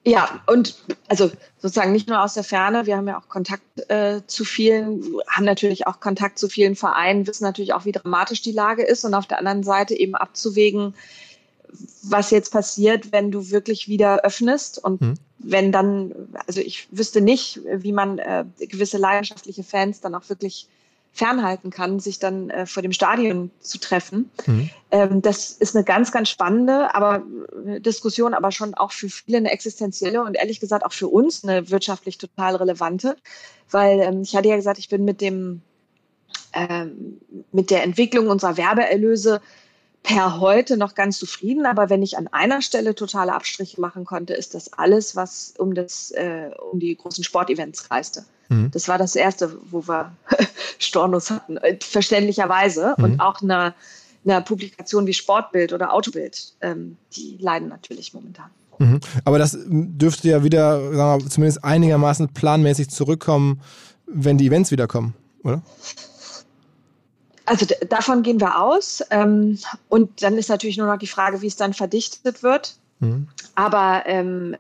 Ja, und also sozusagen nicht nur aus der Ferne, wir haben ja auch Kontakt äh, zu vielen, haben natürlich auch Kontakt zu vielen Vereinen, wissen natürlich auch, wie dramatisch die Lage ist und auf der anderen Seite eben abzuwägen, was jetzt passiert, wenn du wirklich wieder öffnest und hm. wenn dann, also ich wüsste nicht, wie man äh, gewisse leidenschaftliche Fans dann auch wirklich fernhalten kann, sich dann äh, vor dem Stadion zu treffen. Mhm. Ähm, das ist eine ganz, ganz spannende aber, Diskussion, aber schon auch für viele eine existenzielle und ehrlich gesagt auch für uns eine wirtschaftlich total relevante, weil ähm, ich hatte ja gesagt, ich bin mit dem ähm, mit der Entwicklung unserer Werbeerlöse per heute noch ganz zufrieden, aber wenn ich an einer Stelle totale Abstriche machen konnte, ist das alles, was um das äh, um die großen Sportevents kreiste. Mhm. Das war das Erste, wo wir Stornos hatten, verständlicherweise. Mhm. Und auch eine, eine Publikation wie Sportbild oder Autobild, ähm, die leiden natürlich momentan. Mhm. Aber das dürfte ja wieder, sagen wir mal, zumindest einigermaßen planmäßig zurückkommen, wenn die Events wiederkommen, oder? Also d- davon gehen wir aus ähm, und dann ist natürlich nur noch die Frage, wie es dann verdichtet wird, mhm. aber, ähm,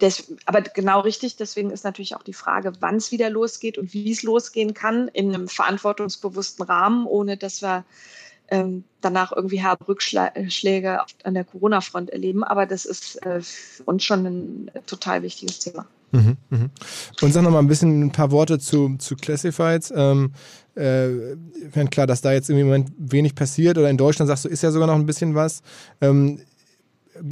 des- aber genau richtig, deswegen ist natürlich auch die Frage, wann es wieder losgeht und wie es losgehen kann in einem verantwortungsbewussten Rahmen, ohne dass wir ähm, danach irgendwie herbe Rückschläge an der Corona-Front erleben, aber das ist äh, für uns schon ein total wichtiges Thema. Mhm, mhm. Und sag nochmal ein bisschen ein paar Worte zu, zu Classifieds. Ähm, äh, klar, dass da jetzt im Moment wenig passiert oder in Deutschland sagst du, ist ja sogar noch ein bisschen was. Ähm,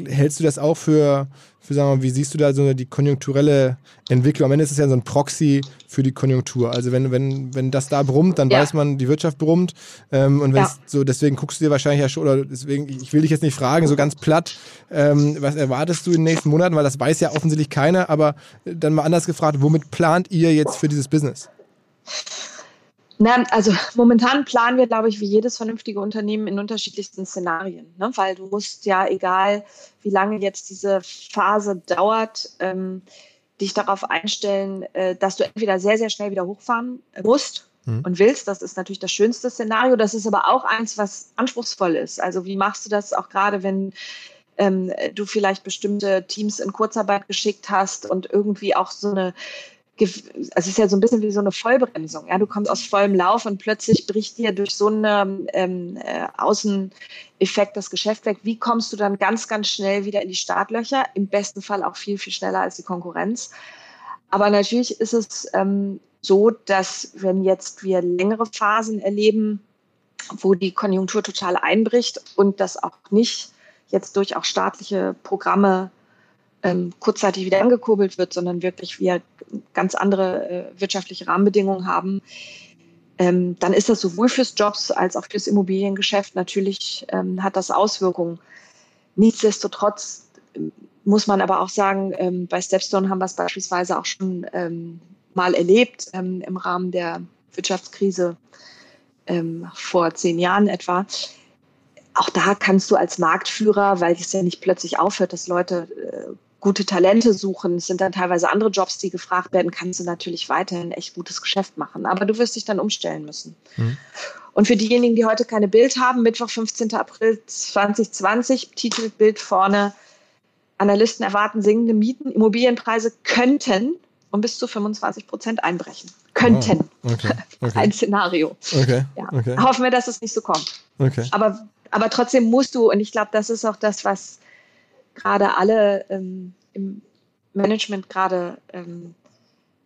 hältst du das auch für, für sagen wir mal, wie siehst du da so die konjunkturelle Entwicklung? Am Ende ist es ja so ein Proxy für die Konjunktur. Also wenn, wenn, wenn das da brummt, dann ja. weiß man, die Wirtschaft brummt. Ähm, und ja. so, deswegen guckst du dir wahrscheinlich ja schon, oder deswegen, ich will dich jetzt nicht fragen, so ganz platt, ähm, was erwartest du in den nächsten Monaten? Weil das weiß ja offensichtlich keiner, aber dann mal anders gefragt, womit plant ihr jetzt für dieses Business? Na, also momentan planen wir, glaube ich, wie jedes vernünftige Unternehmen in unterschiedlichsten Szenarien, ne? Weil du musst ja, egal wie lange jetzt diese Phase dauert, ähm, dich darauf einstellen, äh, dass du entweder sehr, sehr schnell wieder hochfahren musst mhm. und willst. Das ist natürlich das schönste Szenario. Das ist aber auch eins, was anspruchsvoll ist. Also wie machst du das auch gerade, wenn ähm, du vielleicht bestimmte Teams in Kurzarbeit geschickt hast und irgendwie auch so eine Also es ist ja so ein bisschen wie so eine Vollbremsung. Ja, du kommst aus vollem Lauf und plötzlich bricht dir durch so einen ähm, äh, Außeneffekt das Geschäft weg. Wie kommst du dann ganz, ganz schnell wieder in die Startlöcher? Im besten Fall auch viel, viel schneller als die Konkurrenz. Aber natürlich ist es ähm, so, dass wenn jetzt wir längere Phasen erleben, wo die Konjunktur total einbricht und das auch nicht jetzt durch auch staatliche Programme Ähm, kurzzeitig wieder angekurbelt wird, sondern wirklich wir ganz andere äh, wirtschaftliche Rahmenbedingungen haben, ähm, dann ist das sowohl fürs Jobs als auch fürs Immobiliengeschäft natürlich ähm, hat das Auswirkungen. Nichtsdestotrotz ähm, muss man aber auch sagen, ähm, bei Stepstone haben wir es beispielsweise auch schon ähm, mal erlebt ähm, im Rahmen der Wirtschaftskrise ähm, vor zehn Jahren etwa. Auch da kannst du als Marktführer, weil es ja nicht plötzlich aufhört, dass Leute äh, gute Talente suchen, es sind dann teilweise andere Jobs, die gefragt werden, kannst du natürlich weiterhin echt gutes Geschäft machen. Aber du wirst dich dann umstellen müssen. Mhm. Und für diejenigen, die heute keine BILD haben, Mittwoch, fünfzehnter April zweitausendzwanzig, Titel BILD vorne, Analysten erwarten sinkende Mieten, Immobilienpreise könnten um bis zu fünfundzwanzig Prozent einbrechen. Könnten. Oh, okay, okay. Ein Szenario. Okay, ja. okay. Hoffen wir, dass es nicht so kommt. Okay. Aber, aber trotzdem musst du, und ich glaube, das ist auch das, was gerade alle ähm, im Management gerade ähm,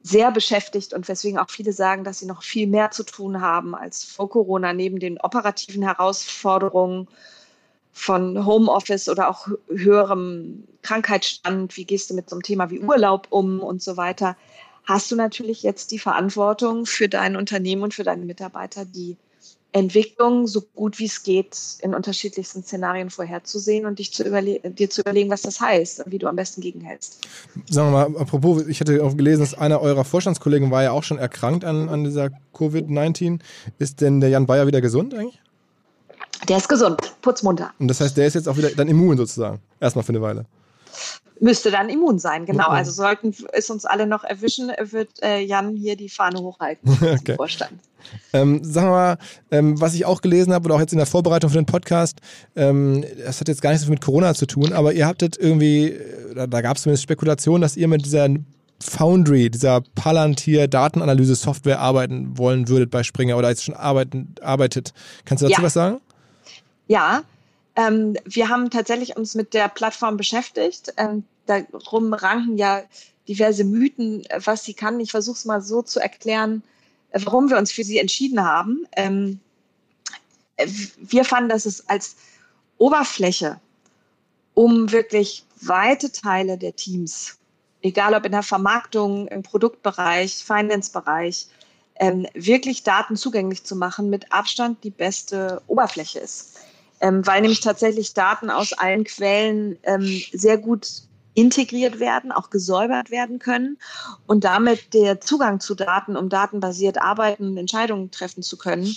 sehr beschäftigt und weswegen auch viele sagen, dass sie noch viel mehr zu tun haben als vor Corona, neben den operativen Herausforderungen von Homeoffice oder auch höherem Krankheitsstand, wie gehst du mit so einem Thema wie Urlaub um und so weiter, hast du natürlich jetzt die Verantwortung für dein Unternehmen und für deine Mitarbeiter, die Entwicklung so gut wie es geht in unterschiedlichsten Szenarien vorherzusehen und dich zu überle- dir zu überlegen, was das heißt und wie du am besten gegenhältst. Sagen wir mal, apropos, ich hatte auch gelesen, dass einer eurer Vorstandskollegen war ja auch schon erkrankt an, an dieser Covid neunzehn. Ist denn der Jan Bayer wieder gesund eigentlich? Der ist gesund, putzmunter. Und das heißt, der ist jetzt auch wieder dann immun sozusagen, erstmal für eine Weile. Müsste dann immun sein, genau. Also sollten es uns alle noch erwischen, wird äh, Jan hier die Fahne hochhalten okay. Zum Vorstand. Ähm, sagen wir mal, ähm, was ich auch gelesen habe oder auch jetzt in der Vorbereitung für den Podcast, ähm, das hat jetzt gar nicht so viel mit Corona zu tun, aber ihr habtet irgendwie, da, da gab es zumindest Spekulationen, dass ihr mit dieser Foundry, dieser Palantir-Datenanalyse-Software arbeiten wollen würdet bei Springer oder jetzt schon arbeiten, arbeitet. Kannst du dazu ja. was sagen? Ja, wir haben tatsächlich uns mit der Plattform beschäftigt. Darum ranken ja diverse Mythen, was sie kann. Ich versuche es mal so zu erklären, warum wir uns für sie entschieden haben. Wir fanden, dass es als Oberfläche, um wirklich weite Teile der Teams, egal ob in der Vermarktung, im Produktbereich, Finance-Bereich, wirklich Daten zugänglich zu machen, mit Abstand die beste Oberfläche ist. Ähm, weil nämlich tatsächlich Daten aus allen Quellen ähm, sehr gut integriert werden, auch gesäubert werden können und damit der Zugang zu Daten, um datenbasiert arbeiten und Entscheidungen treffen zu können,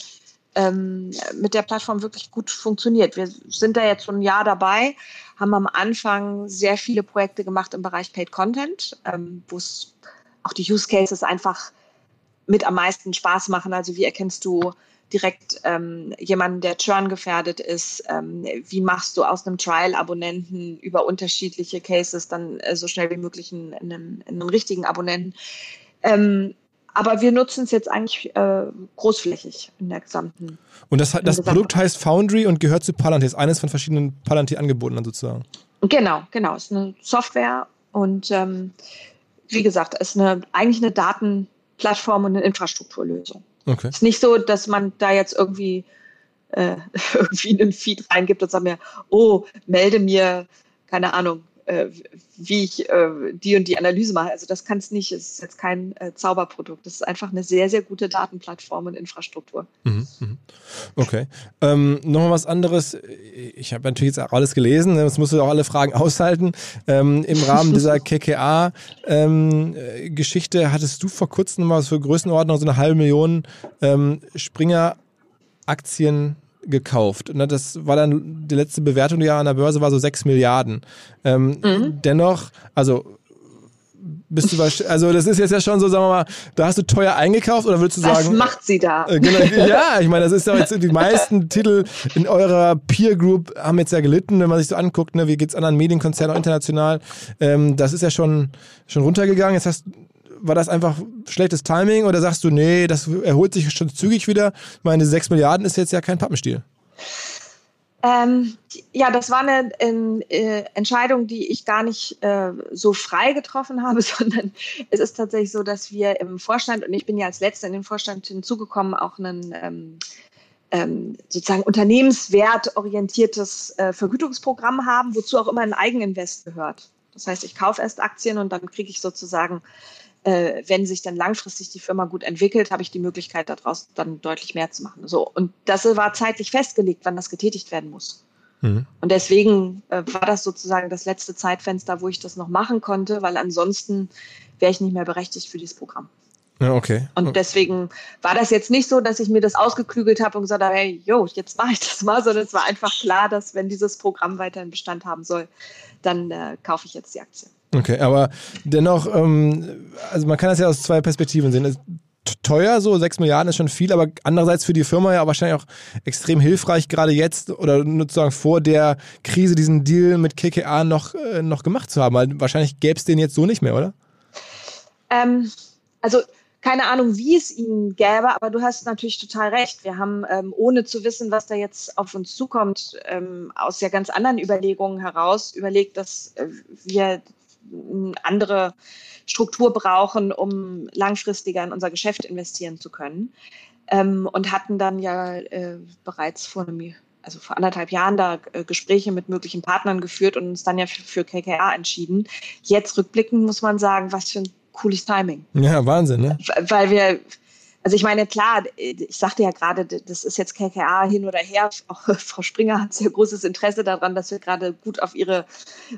ähm, mit der Plattform wirklich gut funktioniert. Wir sind da jetzt schon ein Jahr dabei, haben am Anfang sehr viele Projekte gemacht im Bereich Paid Content, ähm, wo es auch die Use Cases einfach mit am meisten Spaß machen. Also wie erkennst du direkt ähm, jemanden, der Churn gefährdet ist, ähm, wie machst du aus einem Trial-Abonnenten über unterschiedliche Cases dann äh, so schnell wie möglich einen, einen, einen richtigen Abonnenten. Ähm, aber wir nutzen es jetzt eigentlich äh, großflächig in der gesamten... Und das, das gesamten Produkt heißt Foundry und gehört zu Palantir, ist eines von verschiedenen Palantir-Angeboten dann sozusagen. Genau, genau. Es ist eine Software und ähm, wie gesagt, es ist eine, eigentlich eine Datenplattform und eine Infrastrukturlösung. Okay. Es ist nicht so, dass man da jetzt irgendwie, äh, irgendwie einen Feed reingibt und sagt mir, oh, melde mir, keine Ahnung, äh, wie ich äh, die und die Analyse mache. Also das kann es nicht, es ist jetzt kein äh, Zauberprodukt. Das ist einfach eine sehr, sehr gute Datenplattform und Infrastruktur. Mhm, mhm. Okay. Ähm, Nochmal was anderes. Ich habe natürlich jetzt auch alles gelesen, jetzt musst du auch alle Fragen aushalten. Ähm, Im Rahmen dieser K K R-Geschichte ähm, hattest du vor kurzem mal für Größenordnung so eine halbe Million ähm, Springer-Aktien gekauft. Das war dann die letzte Bewertung, die ja an der Börse war, so sechs Milliarden. Ähm, mhm. Dennoch, also bist du, also das ist jetzt ja schon so, sagen wir mal, da hast du teuer eingekauft oder würdest du sagen... Was macht sie da? Äh, genau, ja, ich meine, das ist ja jetzt, die meisten Titel in eurer Peer Group haben jetzt ja gelitten, wenn man sich so anguckt, ne, wie geht's anderen Medienkonzernen auch international. Ähm, das ist ja schon, schon runtergegangen. Jetzt hast War das einfach schlechtes Timing oder sagst du, nee, das erholt sich schon zügig wieder? Ich meine, sechs Milliarden ist jetzt ja kein Pappenstiel. Ähm, ja, das war eine äh, Entscheidung, die ich gar nicht äh, so frei getroffen habe, sondern es ist tatsächlich so, dass wir im Vorstand, und ich bin ja als Letzte in den Vorstand hinzugekommen, auch einen ähm, ähm, sozusagen unternehmenswertorientiertes äh, Vergütungsprogramm haben, wozu auch immer ein Eigeninvest gehört. Das heißt, ich kaufe erst Aktien und dann kriege ich sozusagen... Äh, wenn sich dann langfristig die Firma gut entwickelt, habe ich die Möglichkeit, daraus dann deutlich mehr zu machen. So, und das war zeitlich festgelegt, wann das getätigt werden muss. Mhm. Und deswegen äh, war das sozusagen das letzte Zeitfenster, wo ich das noch machen konnte, weil ansonsten wäre ich nicht mehr berechtigt für dieses Programm. Ja, okay. Und deswegen war das jetzt nicht so, dass ich mir das ausgeklügelt habe und gesagt habe, hey, jo, jetzt mache ich das mal, sondern es war einfach klar, dass wenn dieses Programm weiterhin Bestand haben soll, dann äh, kaufe ich jetzt die Aktie. Okay, aber dennoch, ähm, also man kann das ja aus zwei Perspektiven sehen. Teuer, so sechs Milliarden ist schon viel, aber andererseits für die Firma ja wahrscheinlich auch extrem hilfreich, gerade jetzt oder sozusagen vor der Krise diesen Deal mit K K R noch, äh, noch gemacht zu haben. Weil wahrscheinlich gäbe es den jetzt so nicht mehr, oder? Ähm, also keine Ahnung, wie es ihn gäbe, aber du hast natürlich total recht. Wir haben, ähm, ohne zu wissen, was da jetzt auf uns zukommt, ähm, aus ja ganz anderen Überlegungen heraus überlegt, dass äh, wir andere Struktur brauchen, um langfristiger in unser Geschäft investieren zu können. Ähm, und hatten dann ja äh, bereits vor, einem, also vor anderthalb Jahren da äh, Gespräche mit möglichen Partnern geführt und uns dann ja für, für K K R entschieden. Jetzt rückblickend muss man sagen, was für ein cooles Timing. Ja, Wahnsinn, ne? Weil wir, also ich meine, klar, ich sagte ja gerade, das ist jetzt K K A hin oder her. Auch Frau Springer hat sehr großes Interesse daran, dass wir gerade gut auf, ihre,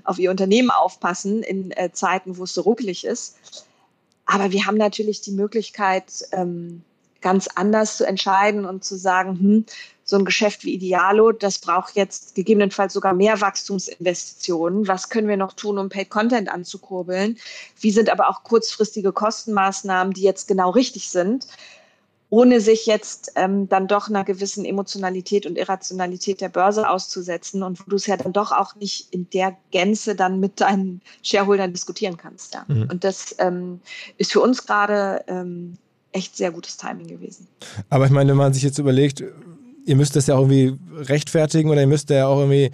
auf ihr Unternehmen aufpassen in äh, Zeiten, wo es so ruckelig ist. Aber wir haben natürlich die Möglichkeit, ähm, ganz anders zu entscheiden und zu sagen, hm, so ein Geschäft wie Idealo, das braucht jetzt gegebenenfalls sogar mehr Wachstumsinvestitionen. Was können wir noch tun, um Paid Content anzukurbeln? Wie sind aber auch kurzfristige Kostenmaßnahmen, die jetzt genau richtig sind, ohne sich jetzt ähm, dann doch einer gewissen Emotionalität und Irrationalität der Börse auszusetzen und wo du es ja dann doch auch nicht in der Gänze dann mit deinen Shareholdern diskutieren kannst. Ja. Mhm. Und das ähm, ist für uns gerade ähm, echt sehr gutes Timing gewesen. Aber ich meine, wenn man sich jetzt überlegt, ihr müsst das ja auch irgendwie rechtfertigen oder ihr müsst ja auch irgendwie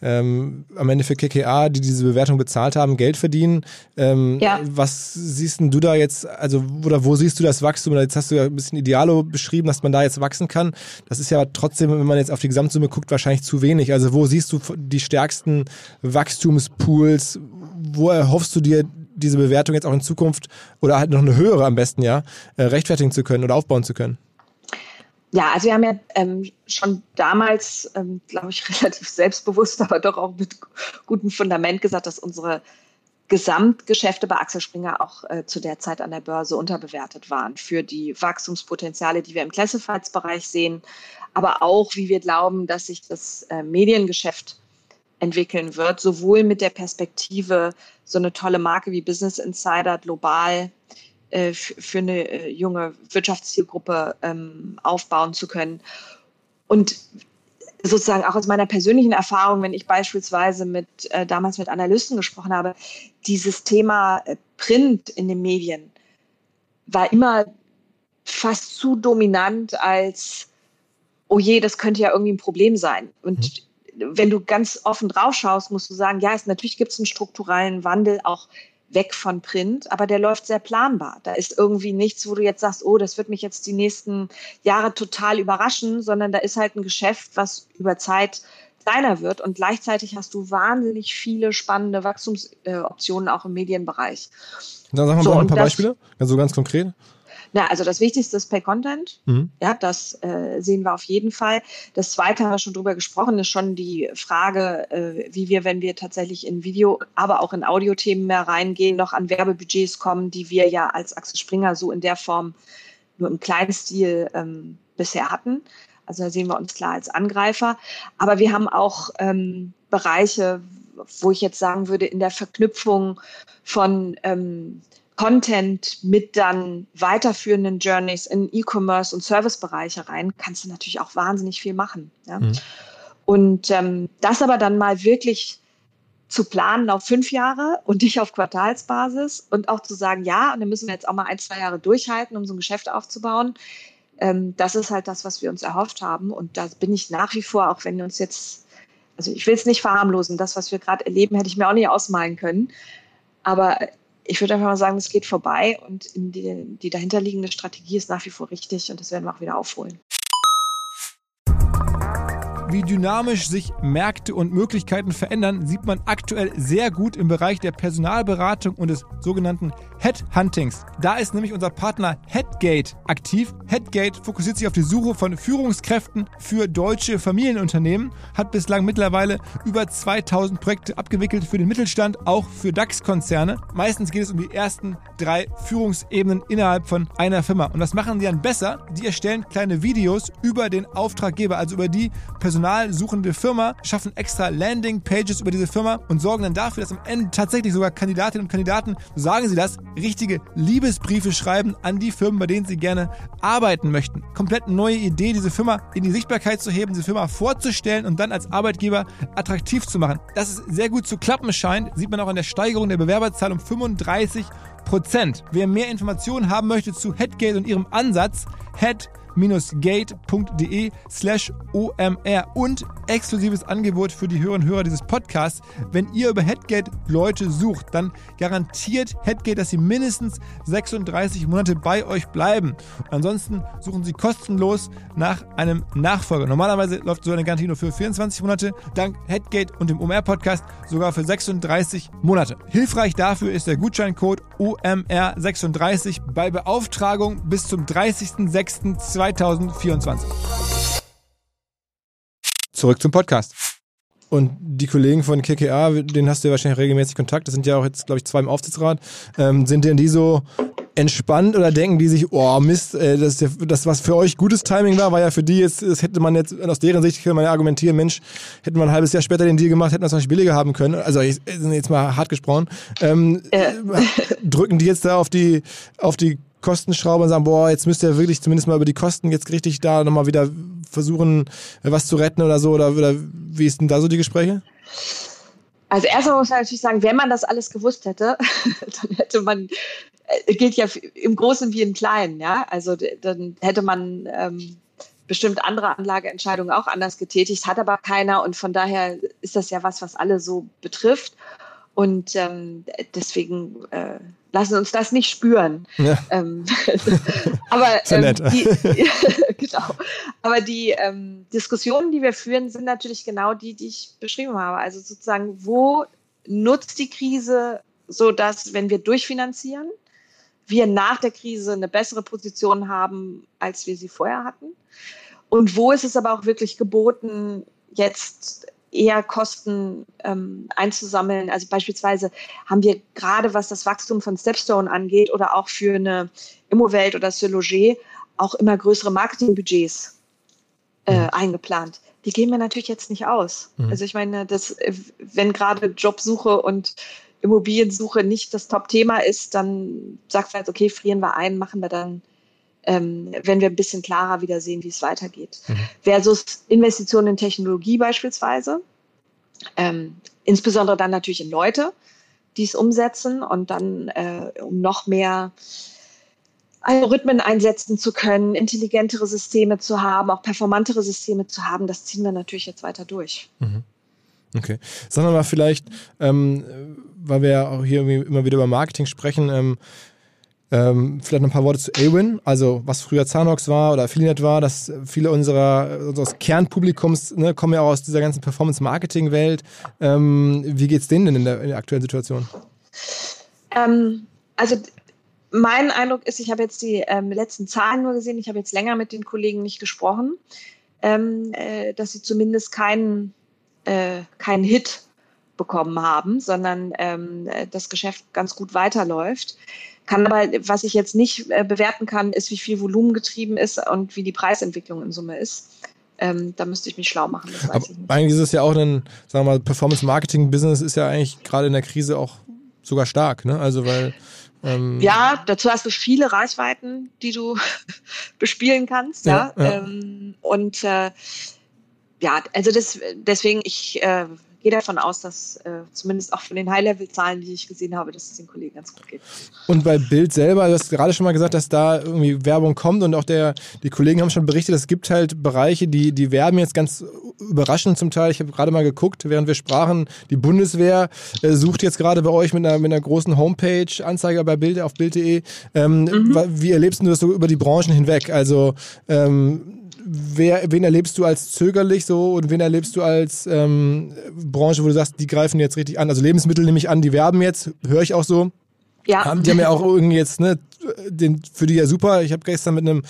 ähm, am Ende für K K A, die diese Bewertung bezahlt haben, Geld verdienen. Ähm, ja. Was siehst denn du da jetzt, also oder wo siehst du das Wachstum? Jetzt hast du ja ein bisschen Idealo beschrieben, dass man da jetzt wachsen kann. Das ist ja trotzdem, wenn man jetzt auf die Gesamtsumme guckt, wahrscheinlich zu wenig. Also wo siehst du die stärksten Wachstumspools? Wo erhoffst du dir diese Bewertung jetzt auch in Zukunft oder halt noch eine höhere am besten, ja, rechtfertigen zu können oder aufbauen zu können? Ja, also wir haben ja ähm, schon damals, ähm, glaube ich, relativ selbstbewusst, aber doch auch mit gutem Fundament gesagt, dass unsere Gesamtgeschäfte bei Axel Springer auch äh, zu der Zeit an der Börse unterbewertet waren für die Wachstumspotenziale, die wir im Classifieds-Bereich sehen, aber auch, wie wir glauben, dass sich das äh, Mediengeschäft entwickeln wird, sowohl mit der Perspektive, so eine tolle Marke wie Business Insider global äh, f- für eine äh, junge Wirtschaftszielgruppe ähm, aufbauen zu können. Und sozusagen auch aus meiner persönlichen Erfahrung, wenn ich beispielsweise mit äh, damals mit Analysten gesprochen habe, dieses Thema äh, Print in den Medien war immer fast zu dominant als, oh je, das könnte ja irgendwie ein Problem sein. Und mhm. Wenn du ganz offen drauf schaust, musst du sagen, ja, es, natürlich gibt es einen strukturellen Wandel auch weg von Print, aber der läuft sehr planbar. Da ist irgendwie nichts, wo du jetzt sagst, oh, das wird mich jetzt die nächsten Jahre total überraschen, sondern da ist halt ein Geschäft, was über Zeit kleiner wird und gleichzeitig hast du wahnsinnig viele spannende Wachstumsoptionen auch im Medienbereich. Dann sagen wir mal ein paar Beispiele, also ganz konkret. Na, also das Wichtigste ist Paid Content. Mhm. Ja, das äh, sehen wir auf jeden Fall. Das Zweite haben wir schon drüber gesprochen, ist schon die Frage, äh, wie wir, wenn wir tatsächlich in Video, aber auch in Audiothemen mehr reingehen, noch an Werbebudgets kommen, die wir ja als Axel Springer so in der Form nur im kleinen Stil ähm, bisher hatten. Also da sehen wir uns klar als Angreifer. Aber wir haben auch ähm, Bereiche, wo ich jetzt sagen würde, in der Verknüpfung von ähm, Content mit dann weiterführenden Journeys in E-Commerce und Servicebereiche rein, kannst du natürlich auch wahnsinnig viel machen. Ja? Mhm. Und ähm, das aber dann mal wirklich zu planen auf fünf Jahre und nicht auf Quartalsbasis und auch zu sagen, ja, und dann müssen wir jetzt auch mal ein, zwei Jahre durchhalten, um so ein Geschäft aufzubauen. Ähm, das ist halt das, was wir uns erhofft haben. Und da bin ich nach wie vor, auch wenn uns jetzt, also ich will es nicht verharmlosen, das, was wir gerade erleben, hätte ich mir auch nicht ausmalen können. Aber ich würde einfach mal sagen, es geht vorbei und die, die dahinterliegende Strategie ist nach wie vor richtig und das werden wir auch wieder aufholen. Wie dynamisch sich Märkte und Möglichkeiten verändern, sieht man aktuell sehr gut im Bereich der Personalberatung und des sogenannten Headhuntings. Da ist nämlich unser Partner Headgate aktiv. Headgate fokussiert sich auf die Suche von Führungskräften für deutsche Familienunternehmen, hat bislang mittlerweile über zweitausend Projekte abgewickelt für den Mittelstand, auch für DAX-Konzerne. Meistens geht es um die ersten drei Führungsebenen innerhalb von einer Firma. Und was machen die dann besser? Die erstellen kleine Videos über den Auftraggeber, also über die Personalberatung. Suchende Firma, schaffen extra Landing-Pages über diese Firma und sorgen dann dafür, dass am Ende tatsächlich sogar Kandidatinnen und Kandidaten, so sagen sie das, richtige Liebesbriefe schreiben an die Firmen, bei denen sie gerne arbeiten möchten. Komplett neue Idee, diese Firma in die Sichtbarkeit zu heben, diese Firma vorzustellen und dann als Arbeitgeber attraktiv zu machen. Dass es sehr gut zu klappen scheint, sieht man auch an der Steigerung der Bewerberzahl um 35 Prozent. Wer mehr Informationen haben möchte zu Headgate und ihrem Ansatz, head-gate.de slash OMR und exklusives Angebot für die Hörerinnen und Hörer dieses Podcasts. Wenn ihr über Headgate Leute sucht, dann garantiert Headgate, dass sie mindestens sechsunddreißig Monate bei euch bleiben. Ansonsten suchen sie kostenlos nach einem Nachfolger. Normalerweise läuft so eine Garantie nur für vierundzwanzig Monate. Dank Headgate und dem O M R-Podcast sogar für sechsunddreißig Monate. Hilfreich dafür ist der Gutscheincode O M R sechsunddreißig bei Beauftragung bis zum dreißigsten sechsten zweitausendvierundzwanzig. Zurück zum Podcast. Und die Kollegen von K K R, denen hast du ja wahrscheinlich regelmäßig Kontakt, das sind ja auch jetzt, glaube ich, zwei im Aufsichtsrat, ähm, sind denn die so entspannt oder denken die sich, oh Mist, äh, das, das was für euch gutes Timing war, war ja für die jetzt, das hätte man jetzt, aus deren Sicht kann man ja argumentieren, Mensch, hätten wir ein halbes Jahr später den Deal gemacht, hätten wir es noch nicht billiger haben können, also jetzt, jetzt mal hart gesprochen, ähm, äh. drücken die jetzt da auf die, auf die Kostenschraube und sagen, boah, jetzt müsst ihr wirklich zumindest mal über die Kosten jetzt richtig da nochmal wieder versuchen, was zu retten oder so, oder, oder wie ist denn da so die Gespräche? Also erstmal muss man natürlich sagen, wenn man das alles gewusst hätte, dann hätte man, gilt ja im Großen wie im Kleinen, ja, also dann hätte man ähm, bestimmt andere Anlageentscheidungen auch anders getätigt, hat aber keiner und von daher ist das ja was, was alle so betrifft. Und ähm, deswegen äh, lassen uns das nicht spüren. Ja. Ähm, aber ähm, die, genau. Aber die ähm, Diskussionen, die wir führen, sind natürlich genau die, die ich beschrieben habe. Also sozusagen, wo nutzt die Krise, so dass, wenn wir durchfinanzieren, wir nach der Krise eine bessere Position haben, als wir sie vorher hatten. Und wo ist es aber auch wirklich geboten, jetzt eher Kosten ähm, einzusammeln. Also beispielsweise haben wir gerade, was das Wachstum von Stepstone angeht oder auch für eine Immowelt oder Sylogé, auch immer größere Marketingbudgets äh, mhm. eingeplant. Die gehen wir natürlich jetzt nicht aus. Mhm. Also ich meine, dass, wenn gerade Jobsuche und Immobiliensuche nicht das Top-Thema ist, dann sagt man jetzt, okay, frieren wir ein, machen wir dann, Ähm, wenn wir ein bisschen klarer wieder sehen, wie es weitergeht. Mhm. Versus Investitionen in Technologie beispielsweise, ähm, insbesondere dann natürlich in Leute, die es umsetzen und dann äh, um noch mehr Algorithmen einsetzen zu können, intelligentere Systeme zu haben, auch performantere Systeme zu haben, das ziehen wir natürlich jetzt weiter durch. Mhm. Okay. Sagen wir mal vielleicht, ähm, weil wir ja auch hier irgendwie immer wieder über Marketing sprechen, ähm, Ähm, vielleicht noch ein paar Worte zu Awin, also was früher Zanox war oder Affiliate war, dass viele unserer, unseres Kernpublikums ne, kommen ja auch aus dieser ganzen Performance-Marketing-Welt. Ähm, wie geht's denen denn in der, in der aktuellen Situation? Ähm, also mein Eindruck ist, ich habe jetzt die ähm, letzten Zahlen nur gesehen, ich habe jetzt länger mit den Kollegen nicht gesprochen, ähm, äh, dass sie zumindest keinen äh, keinen Hit bekommen haben, sondern ähm, das Geschäft ganz gut weiterläuft. Kann aber, was ich jetzt nicht äh, bewerten kann, ist, wie viel Volumen getrieben ist und wie die Preisentwicklung in Summe ist. Ähm, da müsste ich mich schlau machen. Das weiß aber ich nicht. Eigentlich ist es ja auch ein, sagen wir mal, Performance-Marketing-Business ist ja eigentlich gerade in der Krise auch sogar stark, ne? Also weil ähm, ja, dazu hast du viele Reichweiten, die du bespielen kannst, ja. ja, ja. Ähm, und äh, ja, also das, deswegen ich äh, Ich gehe davon aus, dass äh, zumindest auch von den High-Level-Zahlen, die ich gesehen habe, dass es den Kollegen ganz gut geht. Und bei BILD selber, du hast gerade schon mal gesagt, dass da irgendwie Werbung kommt und auch der, die Kollegen haben schon berichtet, es gibt halt Bereiche, die, die werben jetzt ganz überraschend zum Teil. Ich habe gerade mal geguckt, während wir sprachen, die Bundeswehr äh, sucht jetzt gerade bei euch mit einer, mit einer großen Homepage-Anzeige bei BILD auf bild punkt de. Ähm, mhm. Wie erlebst du das so über die Branchen hinweg? Also ähm, Wer, wen erlebst du als zögerlich so und wen erlebst du als ähm, Branche, wo du sagst, die greifen jetzt richtig an? Also Lebensmittel nehme ich an, die werben jetzt, höre ich auch so. Ja. Haben, die haben ja auch irgendwie jetzt, ne, den, für die ja super. Ich habe gestern mit einem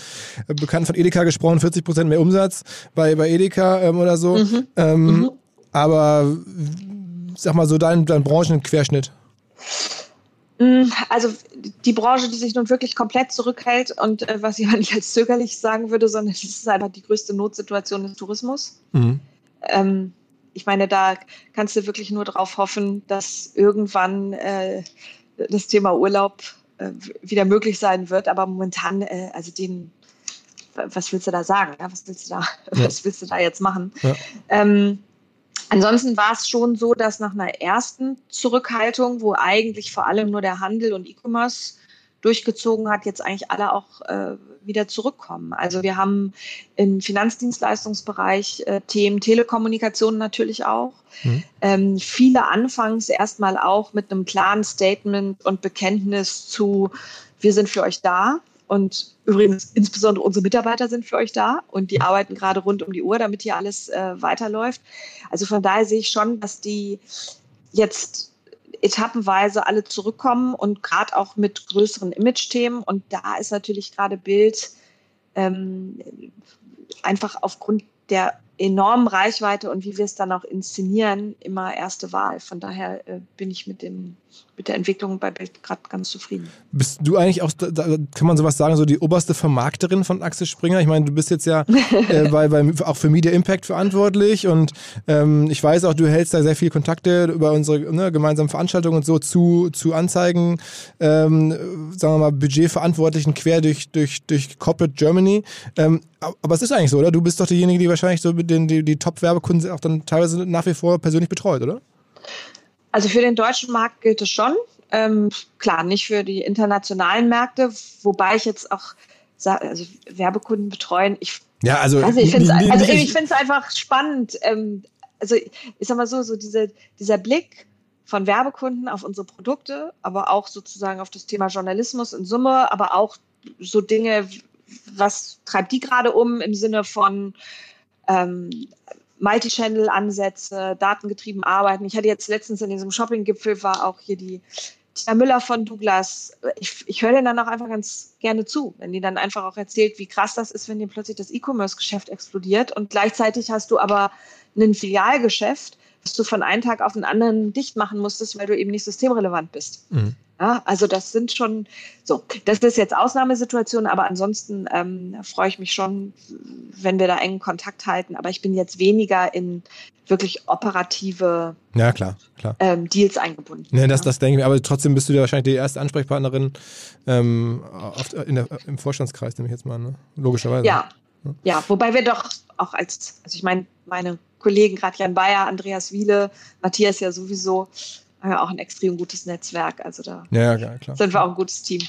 Bekannten von Edeka gesprochen, vierzig Prozent mehr Umsatz bei, bei Edeka ähm, oder so. Mhm. Ähm, mhm. Aber sag mal so dein, dein Branchenquerschnitt. Also die Branche, die sich nun wirklich komplett zurückhält und äh, was ich auch nicht als zögerlich sagen würde, sondern es ist einfach die größte Notsituation des Tourismus. Mhm. Ähm, ich meine, da kannst du wirklich nur darauf hoffen, dass irgendwann äh, das Thema Urlaub äh, wieder möglich sein wird. Aber momentan, äh, also den, was willst du da sagen? Ja? Was willst du da, ja. was willst du da jetzt machen? Ja. Ähm, Ansonsten war es schon so, dass nach einer ersten Zurückhaltung, wo eigentlich vor allem nur der Handel und E-Commerce durchgezogen hat, jetzt eigentlich alle auch äh, wieder zurückkommen. Also wir haben im Finanzdienstleistungsbereich äh, Themen, Telekommunikation natürlich auch. Mhm. Ähm, viele anfangs erstmal auch mit einem klaren Statement und Bekenntnis zu, wir sind für euch da. Und übrigens, insbesondere unsere Mitarbeiter sind für euch da und die arbeiten gerade rund um die Uhr, damit hier alles äh, weiterläuft. Also von daher sehe ich schon, dass die jetzt etappenweise alle zurückkommen und gerade auch mit größeren Image-Themen. Und da ist natürlich gerade BILD ähm, einfach aufgrund der enormen Reichweite und wie wir es dann auch inszenieren, immer erste Wahl. Von daher äh, bin ich mit dem mit der Entwicklung bei BILD gerade ganz zufrieden. Bist du eigentlich auch, da, da kann man sowas sagen, so die oberste Vermarkterin von Axel Springer? Ich meine, du bist jetzt ja äh, bei, bei, auch für Media Impact verantwortlich und ähm, ich weiß auch, du hältst da sehr viele Kontakte über unsere ne, gemeinsamen Veranstaltungen und so zu, zu Anzeigen, ähm, sagen wir mal, Budgetverantwortlichen quer durch, durch, durch Corporate Germany. Ähm, aber es ist eigentlich so, oder? Du bist doch diejenige, die wahrscheinlich so den, die, die Top-Werbekunden auch dann teilweise nach wie vor persönlich betreut, oder? Also für den deutschen Markt gilt es schon. Ähm, klar, nicht für die internationalen Märkte, wobei ich jetzt auch sage, also Werbekunden betreuen. Ich, ja, also, also ich finde es also ich finde es einfach spannend. Ähm, also ich sag mal so, so diese, dieser Blick von Werbekunden auf unsere Produkte, aber auch sozusagen auf das Thema Journalismus in Summe, aber auch so Dinge, was treibt die gerade um im Sinne von ähm, Multi-Channel-Ansätze, datengetrieben arbeiten. Ich hatte jetzt letztens in diesem Shopping-Gipfel war auch hier die Tina Müller von Douglas. Ich, ich höre denen dann auch einfach ganz gerne zu, wenn die dann einfach auch erzählt, wie krass das ist, wenn dir plötzlich das E-Commerce-Geschäft explodiert und gleichzeitig hast du aber ein Filialgeschäft, das du von einem Tag auf den anderen dicht machen musstest, weil du eben nicht systemrelevant bist. Mhm. Ja, also das sind schon so, das ist jetzt Ausnahmesituation, aber ansonsten ähm, freue ich mich schon, wenn wir da engen Kontakt halten, aber ich bin jetzt weniger in wirklich operative ja, klar, klar. Ähm, Deals eingebunden. Ja, das, das denke ich mir, aber trotzdem bist du ja wahrscheinlich die erste Ansprechpartnerin ähm, auf, in der, im Vorstandskreis, nehme ich jetzt mal, ne? Logischerweise. Ja. ja, ja, wobei wir doch auch als, also ich meine, meine Kollegen, gerade Jan Bayer, Andreas Wiele, Matthias ja sowieso, haben ja auch ein extrem gutes Netzwerk, also da ja, ja, klar. sind wir auch ein gutes Team.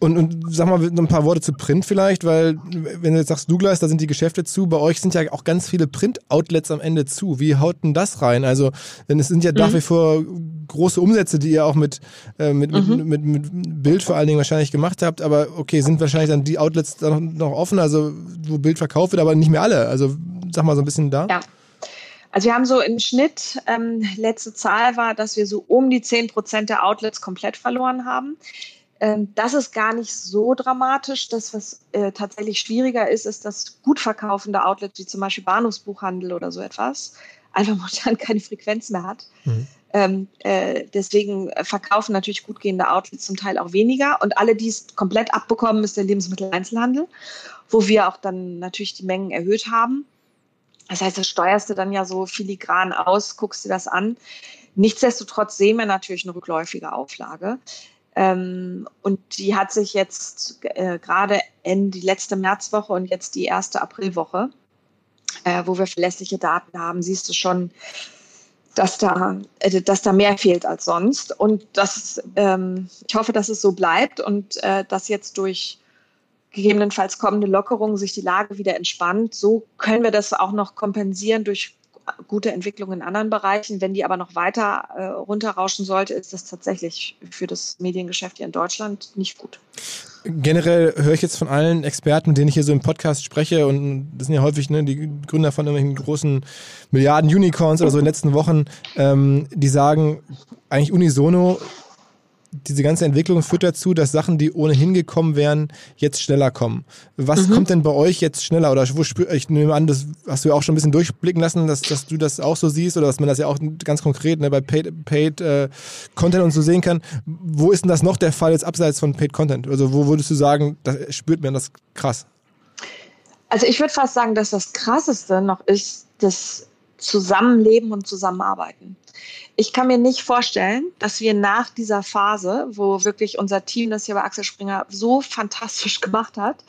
Und, und sag mal ein paar Worte zu Print vielleicht, weil wenn du jetzt sagst, Douglas, da sind die Geschäfte zu, bei euch sind ja auch ganz viele Print-Outlets am Ende zu. Wie haut denn das rein? Also, denn es sind ja mhm. nach wie vor große Umsätze, die ihr auch mit, äh, mit, mhm. mit, mit, mit BILD vor allen Dingen wahrscheinlich gemacht habt, aber okay, sind wahrscheinlich dann die Outlets dann noch, noch offen, also wo BILD verkauft wird, aber nicht mehr alle. Also sag mal so ein bisschen da. Ja. Also wir haben so im Schnitt, ähm, letzte Zahl war, dass wir so um die zehn Prozent der Outlets komplett verloren haben. Ähm, das ist gar nicht so dramatisch. Das, was äh, tatsächlich schwieriger ist, ist, dass gut verkaufende Outlets, wie zum Beispiel Bahnhofsbuchhandel oder so etwas, einfach momentan keine Frequenz mehr hat. Mhm. Ähm, äh, deswegen verkaufen natürlich gut gehende Outlets zum Teil auch weniger. Und alle, die es komplett abbekommen, ist der Lebensmitteleinzelhandel, wo wir auch dann natürlich die Mengen erhöht haben. Das heißt, das steuerst du dann ja so filigran aus, guckst dir das an. Nichtsdestotrotz sehen wir natürlich eine rückläufige Auflage. Ähm, und die hat sich jetzt äh, gerade in die letzte Märzwoche und jetzt die erste Aprilwoche, äh, wo wir verlässliche Daten haben, siehst du schon, dass da, äh, dass da mehr fehlt als sonst. Und das, ähm, ich hoffe, dass es so bleibt und äh, dass jetzt durch gegebenenfalls kommende Lockerungen sich die Lage wieder entspannt. So können wir das auch noch kompensieren durch gute Entwicklungen in anderen Bereichen. Wenn die aber noch weiter äh, runterrauschen sollte, ist das tatsächlich für das Mediengeschäft hier in Deutschland nicht gut. Generell höre ich jetzt von allen Experten, mit denen ich hier so im Podcast spreche, und das sind ja häufig ne, die Gründer von irgendwelchen großen Milliarden-Unicorns oder so in den letzten Wochen, ähm, die sagen eigentlich unisono, diese ganze Entwicklung führt dazu, dass Sachen, die ohnehin gekommen wären, jetzt schneller kommen. Was mhm. kommt denn bei euch jetzt schneller? Oder wo spür, ich nehme an, das hast du ja auch schon ein bisschen durchblicken lassen, dass, dass du das auch so siehst oder dass man das ja auch ganz konkret ne, bei Paid, Paid äh, Content und so sehen kann. Wo ist denn das noch der Fall jetzt abseits von Paid Content? Also wo würdest du sagen, das spürt man das krass? Also ich würde fast sagen, dass das Krasseste noch ist, das Zusammenleben und Zusammenarbeiten. Ich kann mir nicht vorstellen, dass wir nach dieser Phase, wo wirklich unser Team, das hier bei Axel Springer so fantastisch gemacht hat,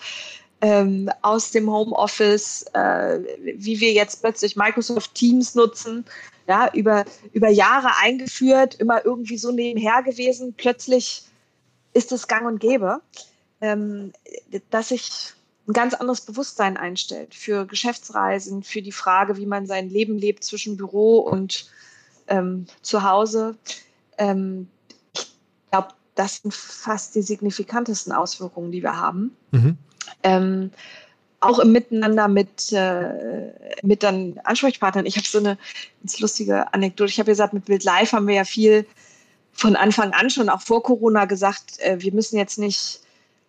ähm, aus dem Homeoffice, äh, wie wir jetzt plötzlich Microsoft Teams nutzen, ja, über, über Jahre eingeführt, immer irgendwie so nebenher gewesen. Plötzlich ist es gang und gäbe, ähm, dass sich ein ganz anderes Bewusstsein einstellt für Geschäftsreisen, für die Frage, wie man sein Leben lebt zwischen Büro und ähm, zu Hause. Ähm, ich glaube, das sind fast die signifikantesten Auswirkungen, die wir haben. Mhm. Ähm, auch im Miteinander mit, äh, mit dann Ansprechpartnern. Ich habe so eine ganz lustige Anekdote. Ich habe gesagt, mit BILD Live haben wir ja viel von Anfang an schon, auch vor Corona, gesagt, äh, wir müssen jetzt nicht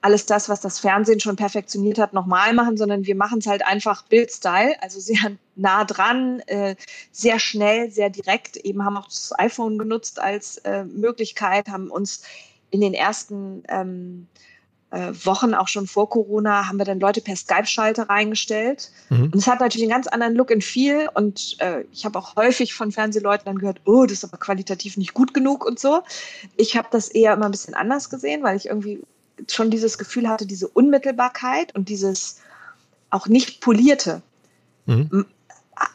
alles das, was das Fernsehen schon perfektioniert hat, nochmal machen, sondern wir machen es halt einfach BILD-Style, also sehr nah dran, äh, sehr schnell, sehr direkt. Eben haben auch das iPhone genutzt als äh, Möglichkeit, haben uns in den ersten ähm, äh, Wochen, auch schon vor Corona, haben wir dann Leute per Skype-Schalte reingestellt. Mhm. Und es hat natürlich einen ganz anderen Look and Feel. Und äh, ich habe auch häufig von Fernsehleuten dann gehört, oh, das ist aber qualitativ nicht gut genug und so. Ich habe das eher immer ein bisschen anders gesehen, weil ich irgendwie schon dieses Gefühl hatte, diese Unmittelbarkeit und dieses auch nicht polierte, mhm,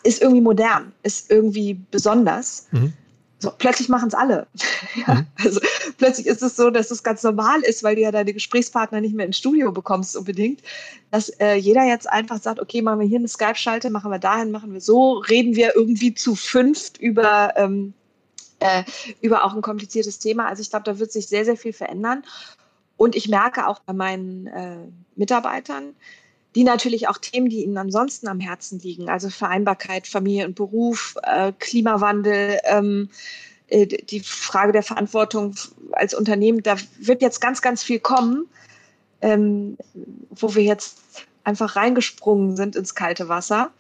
ist irgendwie modern, ist irgendwie besonders. Mhm. So, plötzlich machen es alle. Ja, mhm. Also plötzlich ist es so, dass es ganz normal ist, weil du ja deine Gesprächspartner nicht mehr ins Studio bekommst unbedingt, dass äh, jeder jetzt einfach sagt, okay, machen wir hier eine Skype-Schalte, machen wir dahin, machen wir so, reden wir irgendwie zu fünft über, ähm, äh, über auch ein kompliziertes Thema. Also ich glaube, da wird sich sehr, sehr viel verändern. Und ich merke auch bei meinen äh, Mitarbeitern, die natürlich auch Themen, die ihnen ansonsten am Herzen liegen, also Vereinbarkeit, Familie und Beruf, äh, Klimawandel, ähm, äh, die Frage der Verantwortung als Unternehmen, da wird jetzt ganz, ganz viel kommen, ähm, wo wir jetzt einfach reingesprungen sind ins kalte Wasser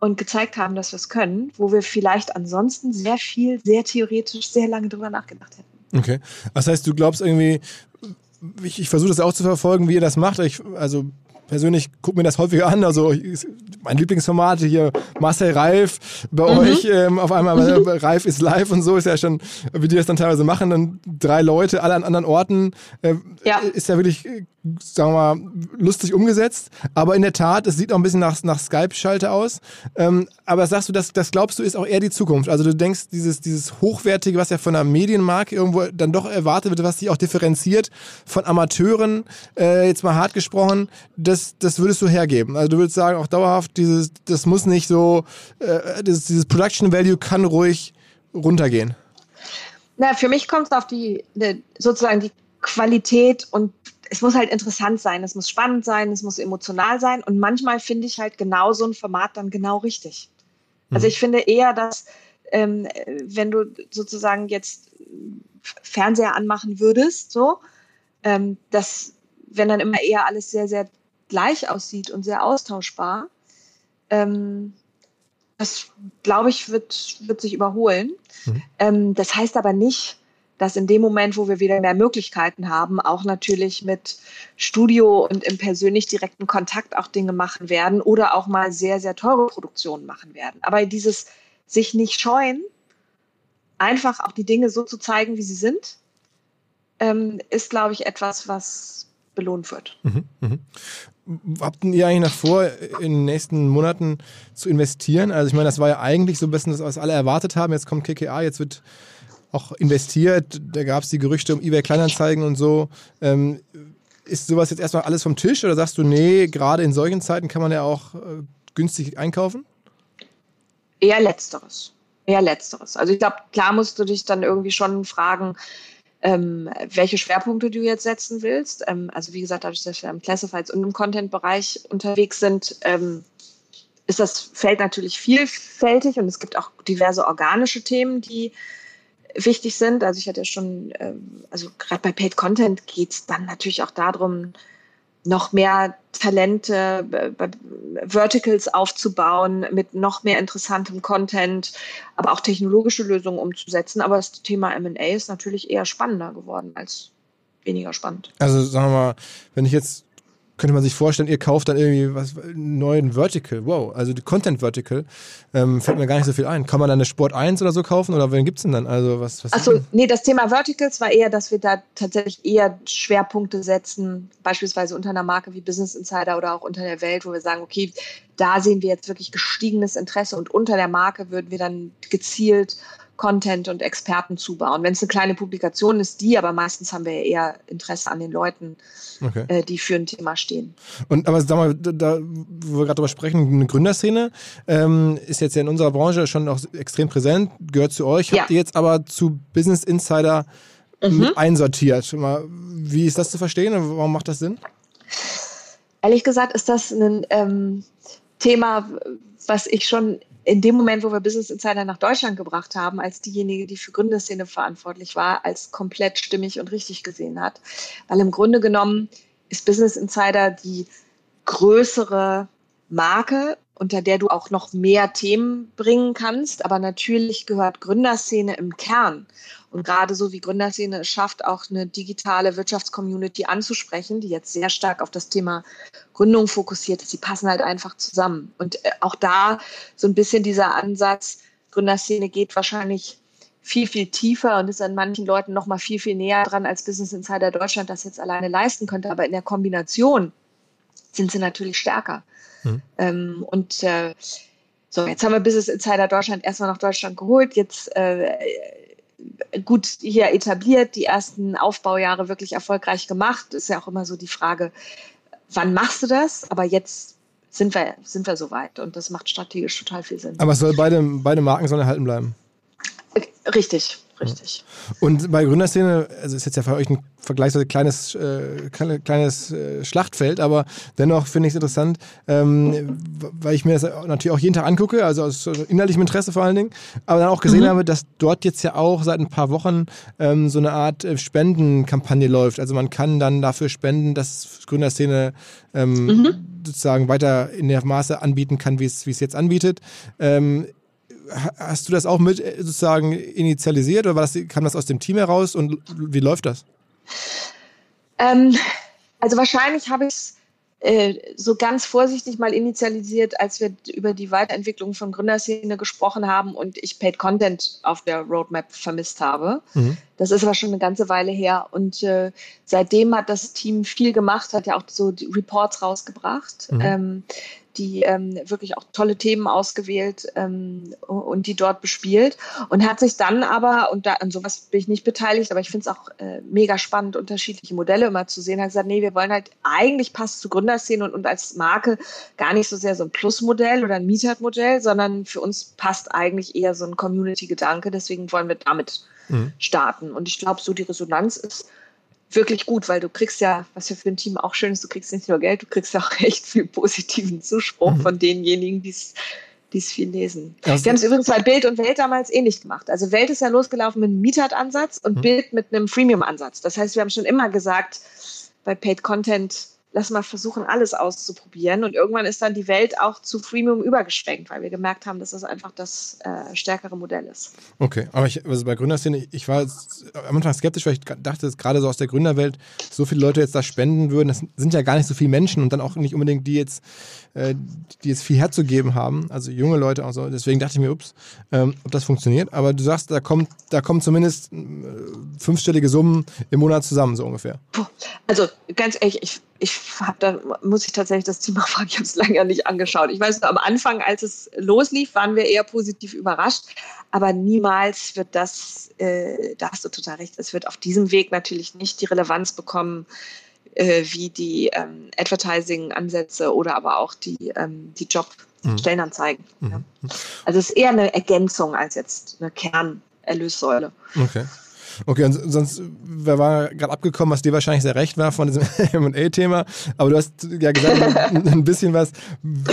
und gezeigt haben, dass wir es können, wo wir vielleicht ansonsten sehr viel, sehr theoretisch, sehr lange drüber nachgedacht hätten. Okay, das heißt, du glaubst irgendwie, Ich, ich versuche das auch zu verfolgen, wie ihr das macht. Ich, also persönlich gucke mir das häufiger an. Also ich, mein Lieblingsformat hier, Marcel Reif bei mhm. euch ähm, auf einmal, mhm. Reif ist live und so, ist ja schon, wie die das dann teilweise machen, dann drei Leute, alle an anderen Orten. Äh, ja. Ist ja wirklich, sagen wir mal, lustig umgesetzt. Aber in der Tat, es sieht auch ein bisschen nach, nach Skype-Schalte aus. Ähm, aber sagst du, das, das glaubst du, ist auch eher die Zukunft. Also du denkst, dieses, dieses Hochwertige, was ja von einer Medienmarke irgendwo dann doch erwartet wird, was sich auch differenziert von Amateuren, äh, jetzt mal hart gesprochen, das, das würdest du hergeben. Also du würdest sagen, auch dauerhaft, dieses, das muss nicht so, äh, dieses, dieses Production Value kann ruhig runtergehen. Na, für mich kommt es auf die, sozusagen die Qualität, und es muss halt interessant sein, es muss spannend sein, es muss emotional sein, und manchmal finde ich halt genau so ein Format dann genau richtig. Also ich finde eher, dass ähm, wenn du sozusagen jetzt Fernseher anmachen würdest, so, ähm, dass wenn dann immer eher alles sehr, sehr gleich aussieht und sehr austauschbar, ähm, das, glaube ich, wird, wird sich überholen. Mhm. Ähm, das heißt aber nicht, dass in dem Moment, wo wir wieder mehr Möglichkeiten haben, auch natürlich mit Studio und im persönlich direkten Kontakt auch Dinge machen werden oder auch mal sehr, sehr teure Produktionen machen werden. Aber dieses sich nicht scheuen, einfach auch die Dinge so zu zeigen, wie sie sind, ähm, ist, glaube ich, etwas, was belohnt wird. Mhm, mh. Habt ihr eigentlich noch vor, in den nächsten Monaten zu investieren? Also ich meine, das war ja eigentlich so ein bisschen das, was alle erwartet haben. Jetzt kommt K K A, jetzt wird auch investiert, da gab es die Gerüchte um eBay-Kleinanzeigen und so. Ähm, ist sowas jetzt erstmal alles vom Tisch, oder sagst du, nee, gerade in solchen Zeiten kann man ja auch äh, günstig einkaufen? Eher Letzteres. Eher Letzteres. Also ich glaube, klar musst du dich dann irgendwie schon fragen, ähm, welche Schwerpunkte du jetzt setzen willst. Ähm, also wie gesagt, dadurch, dass wir im Classifieds und im Content-Bereich unterwegs sind, ähm, ist das Feld natürlich vielfältig, und es gibt auch diverse organische Themen, die wichtig sind. Also ich hatte ja schon, also gerade bei Paid Content geht es dann natürlich auch darum, noch mehr Talente, Verticals aufzubauen mit noch mehr interessantem Content, aber auch technologische Lösungen umzusetzen. Aber das Thema M und A ist natürlich eher spannender geworden als weniger spannend. Also sagen wir mal, wenn ich jetzt könnte man sich vorstellen, ihr kauft dann irgendwie was, einen neuen Vertical, wow, also die Content-Vertical, ähm, fällt mir gar nicht so viel ein. Kann man dann eine Sport eins oder so kaufen oder wen gibt es denn dann? Also was, was Achso, nee, das Thema Verticals war eher, dass wir da tatsächlich eher Schwerpunkte setzen, beispielsweise unter einer Marke wie Business Insider oder auch unter der Welt, wo wir sagen, okay, da sehen wir jetzt wirklich gestiegenes Interesse und unter der Marke würden wir dann gezielt Content und Experten zubauen. Wenn es eine kleine Publikation ist, die, aber meistens haben wir ja eher Interesse an den Leuten, okay, äh, die für ein Thema stehen. Und aber sag mal, da, wo wir gerade drüber sprechen, eine Gründerszene ähm, ist jetzt ja in unserer Branche schon auch extrem präsent, gehört zu euch. Ja. Habt ihr jetzt aber zu Business Insider mhm. mit einsortiert? Wie ist das zu verstehen und warum macht das Sinn? Ehrlich gesagt ist das ein ähm, Thema, was ich schon in dem Moment, wo wir Business Insider nach Deutschland gebracht haben, als diejenige, die für Gründerszene verantwortlich war, als komplett stimmig und richtig gesehen hat. Weil im Grunde genommen ist Business Insider die größere Marke, unter der du auch noch mehr Themen bringen kannst. Aber natürlich gehört Gründerszene im Kern. Und gerade so wie Gründerszene es schafft, auch eine digitale Wirtschaftscommunity anzusprechen, die jetzt sehr stark auf das Thema Gründung fokussiert ist, die passen halt einfach zusammen. Und auch da so ein bisschen dieser Ansatz, Gründerszene geht wahrscheinlich viel, viel tiefer und ist an manchen Leuten noch mal viel, viel näher dran, als Business Insider Deutschland das jetzt alleine leisten könnte. Aber in der Kombination sind sie natürlich stärker. Mhm. Ähm, und äh, so, jetzt haben wir Business Insider Deutschland erstmal nach Deutschland geholt, jetzt äh, gut hier etabliert, die ersten Aufbaujahre wirklich erfolgreich gemacht. Ist ja auch immer so die Frage, wann machst du das? Aber jetzt sind wir, sind wir soweit und das macht strategisch total viel Sinn. Aber es soll beide, beide Marken sollen erhalten bleiben. Richtig, richtig. Und bei Gründerszene, also ist jetzt ja für euch ein vergleichsweise kleines, äh, kleines äh, Schlachtfeld, aber dennoch finde ich es interessant, ähm, weil ich mir das natürlich auch jeden Tag angucke, also aus inhaltlichem Interesse vor allen Dingen, aber dann auch gesehen mhm. habe, dass dort jetzt ja auch seit ein paar Wochen ähm, so eine Art Spendenkampagne läuft. Also man kann dann dafür spenden, dass Gründerszene ähm, mhm. sozusagen weiter in der Maße anbieten kann, wie es jetzt anbietet. Ähm, Hast du das auch mit sozusagen initialisiert oder war das, kam das aus dem Team heraus und wie läuft das? Ähm, also wahrscheinlich habe ich es äh, so ganz vorsichtig mal initialisiert, als wir über die Weiterentwicklung von Gründerszene gesprochen haben und ich Paid Content auf der Roadmap vermisst habe. Mhm. Das ist aber schon eine ganze Weile her und äh, seitdem hat das Team viel gemacht, hat ja auch so die Reports rausgebracht. Mhm. Ähm, die ähm, wirklich auch tolle Themen ausgewählt ähm, und die dort bespielt und hat sich dann aber, und da, an sowas bin ich nicht beteiligt, aber ich finde es auch äh, mega spannend, unterschiedliche Modelle immer zu sehen, hat gesagt, nee, wir wollen halt, eigentlich passt zu Gründerszene und, und als Marke gar nicht so sehr so ein Plus-Modell oder ein Meetup-Modell, sondern für uns passt eigentlich eher so ein Community-Gedanke, deswegen wollen wir damit mhm. starten und ich glaube, so die Resonanz ist wirklich gut, weil du kriegst ja, was ja für ein Team auch schön ist, du kriegst nicht nur Geld, du kriegst ja auch echt viel positiven Zuspruch mhm. von denjenigen, die es viel lesen. Also wir haben es übrigens bei Bild und Welt damals ähnlich gemacht. Also Welt ist ja losgelaufen mit einem Meetup-Ansatz und mhm. Bild mit einem Freemium-Ansatz. Das heißt, wir haben schon immer gesagt, bei Paid Content, lass mal versuchen, alles auszuprobieren. Und irgendwann ist dann die Welt auch zu Freemium übergeschwenkt, weil wir gemerkt haben, dass das einfach das äh, stärkere Modell ist. Okay, aber ich, also bei Gründerszene, ich war jetzt am Anfang skeptisch, weil ich dachte, dass gerade so aus der Gründerwelt so viele Leute jetzt da spenden würden. Das sind ja gar nicht so viele Menschen und dann auch nicht unbedingt die jetzt, äh, die jetzt viel herzugeben haben. Also junge Leute auch so. Deswegen dachte ich mir, ups, ähm, ob das funktioniert. Aber du sagst, da kommt, da kommen zumindest äh, fünfstellige Summen im Monat zusammen, so ungefähr. Puh, also ganz ehrlich, ich Ich habe da, muss ich tatsächlich das Thema fragen, ich habe es lange ja nicht angeschaut. Ich weiß nur, am Anfang, als es loslief, waren wir eher positiv überrascht, aber niemals wird das, äh, da hast du total recht, es wird auf diesem Weg natürlich nicht die Relevanz bekommen, äh, wie die ähm, Advertising-Ansätze oder aber auch die, ähm, die Job-Stellenanzeigen. Mhm. Ja. Also es ist eher eine Ergänzung als jetzt eine Kernerlössäule. Okay. Okay, und sonst, wir waren gerade abgekommen, was dir wahrscheinlich sehr recht war von diesem M und A-Thema, aber du hast ja gesagt, ein bisschen was,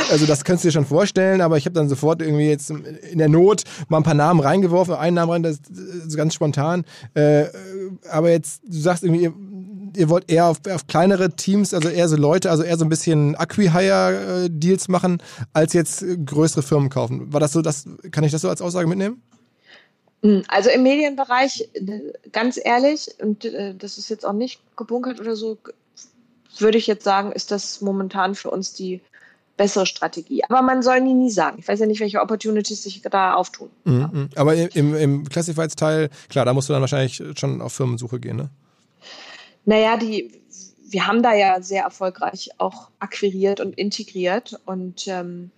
also das kannst du dir schon vorstellen, aber ich habe dann sofort irgendwie jetzt in der Not mal ein paar Namen reingeworfen, einen Namen rein, das ist ganz spontan, äh, aber jetzt, du sagst irgendwie, ihr, ihr wollt eher auf, auf kleinere Teams, also eher so Leute, also eher so ein bisschen Acqui-Hire-Deals machen, als jetzt größere Firmen kaufen. War das so, das, kann ich das so als Aussage mitnehmen? Also im Medienbereich, ganz ehrlich, und das ist jetzt auch nicht gebunkert oder so, würde ich jetzt sagen, ist das momentan für uns die bessere Strategie. Aber man soll nie, nie sagen. Ich weiß ja nicht, welche Opportunities sich da auftun. Mhm, ja. Aber im, im Classifieds-Teil, klar, da musst du dann wahrscheinlich schon auf Firmensuche gehen, ne? Naja, die, wir haben da ja sehr erfolgreich auch akquiriert und integriert. Und ähm,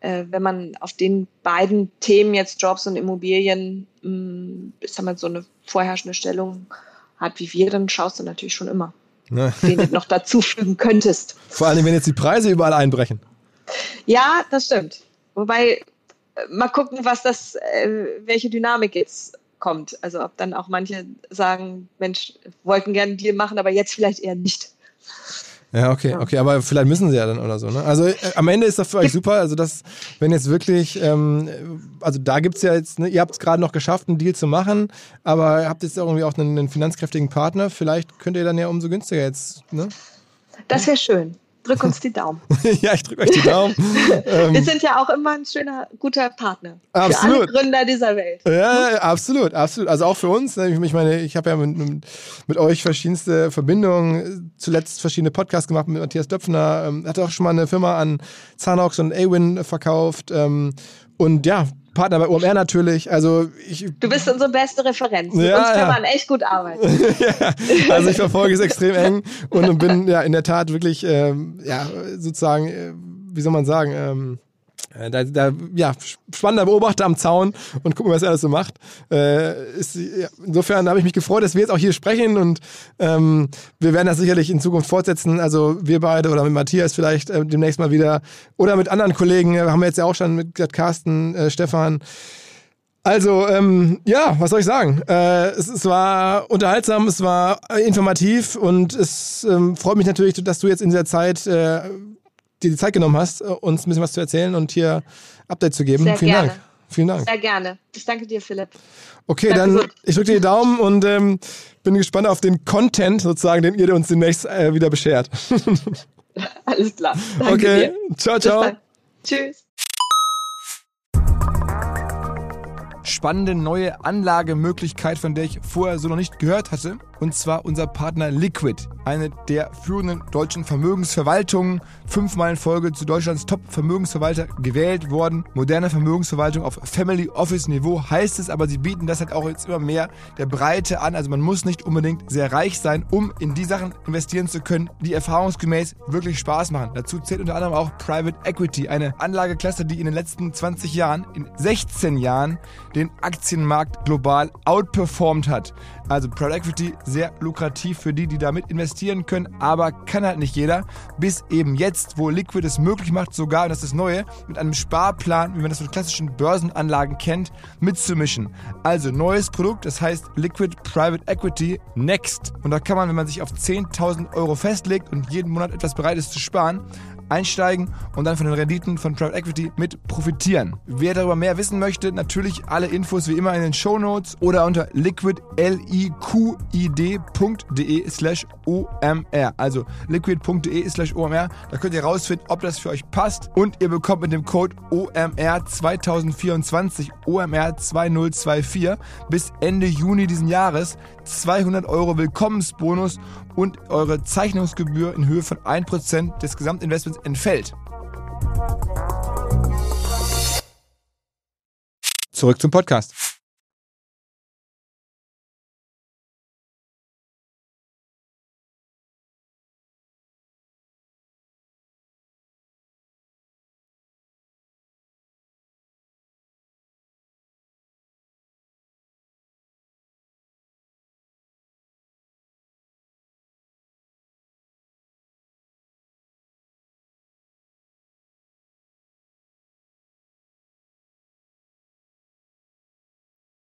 äh, wenn man auf den beiden Themen jetzt Jobs und Immobilien, mh, ist man so eine vorherrschende Stellung hat wie wir, dann schaust du natürlich schon immer, ne, den du noch dazufügen könntest. Vor allem, wenn jetzt die Preise überall einbrechen. Ja, das stimmt. Wobei, mal gucken, was das, welche Dynamik jetzt kommt. Also ob dann auch manche sagen, Mensch, wollten gerne einen Deal machen, aber jetzt vielleicht eher nicht. Ja, okay, okay, aber vielleicht müssen sie ja dann oder so, ne? Also äh, am Ende ist das für euch super, also das, wenn jetzt wirklich, ähm, also da gibt's ja jetzt, ne, ihr habt es gerade noch geschafft, einen Deal zu machen, aber habt jetzt irgendwie auch einen, einen finanzkräftigen Partner, vielleicht könnt ihr dann ja umso günstiger jetzt, ne? Das wäre schön. Drück uns die Daumen. Ja, ich drück euch die Daumen. Wir sind ja auch immer ein schöner, guter Partner. Absolut. Für alle Gründer dieser Welt. Ja, absolut, absolut. Also auch für uns. Ich meine, ich habe ja mit, mit euch verschiedenste Verbindungen, zuletzt verschiedene Podcasts gemacht mit Matthias Döpfner, hat auch schon mal eine Firma an Zanox und Awin verkauft und ja, Partner bei O M R natürlich. Also ich, du bist unsere beste Referenz. Mit ja, uns kann ja. man echt gut arbeiten. Ja, also ich verfolge es extrem eng und bin ja in der Tat wirklich, ähm, ja, sozusagen, äh, wie soll man sagen, ähm, Da, da, ja, spannender Beobachter am Zaun und gucken, was er alles so macht. Äh, ist, ja, insofern habe ich mich gefreut, dass wir jetzt auch hier sprechen und ähm, wir werden das sicherlich in Zukunft fortsetzen. Also wir beide oder mit Matthias vielleicht äh, demnächst mal wieder oder mit anderen Kollegen. Äh, haben wir jetzt ja auch schon mit Carsten, äh, Stefan. Also ähm, ja, was soll ich sagen? Äh, es, es war unterhaltsam, es war informativ und es ähm, freut mich natürlich, dass du jetzt in dieser Zeit äh, dir die Zeit genommen hast, uns ein bisschen was zu erzählen und hier Update zu geben. Sehr Vielen gerne. Dank. Vielen Dank. Sehr gerne. Ich danke dir, Philipp. Okay, danke dann gut. Ich drücke dir die Daumen und ähm, bin gespannt auf den Content sozusagen, den ihr uns demnächst äh, wieder beschert. Alles klar. Danke okay, dir. Ciao, ciao. Tschüss. Spannende neue Anlagemöglichkeit, von der ich vorher so noch nicht gehört hatte. Und zwar unser Partner Liquid, eine der führenden deutschen Vermögensverwaltungen. Fünfmal in Folge zu Deutschlands Top-Vermögensverwalter gewählt worden. Moderne Vermögensverwaltung auf Family-Office-Niveau heißt es, aber sie bieten das halt auch jetzt immer mehr der Breite an. Also man muss nicht unbedingt sehr reich sein, um in die Sachen investieren zu können, die erfahrungsgemäß wirklich Spaß machen. Dazu zählt unter anderem auch Private Equity, eine Anlageklasse, die in den letzten zwanzig Jahren, in sechzehn Jahren, den Aktienmarkt global outperformt hat. Also Private Equity sehr lukrativ für die, die damit investieren können, aber kann halt nicht jeder. Bis eben jetzt, wo Liquid es möglich macht, sogar, und das ist das Neue, mit einem Sparplan, wie man das von klassischen Börsenanlagen kennt, mitzumischen. Also neues Produkt, das heißt Liquid Private Equity Next. Und da kann man, wenn man sich auf zehntausend Euro festlegt und jeden Monat etwas bereit ist zu sparen, einsteigen und dann von den Renditen von Private Equity mit profitieren. Wer darüber mehr wissen möchte, natürlich alle Infos wie immer in den Shownotes oder unter liquid punkt de slash o m r. Also liquid punkt de slash o m r. Da könnt ihr rausfinden, ob das für euch passt und ihr bekommt mit dem Code O M R zwanzig vierundzwanzig, O M R zwanzig vierundzwanzig bis Ende Juni diesen Jahres zweihundert Euro Willkommensbonus und eure Zeichnungsgebühr in Höhe von ein Prozent des Gesamtinvestments entfällt. Zurück zum Podcast.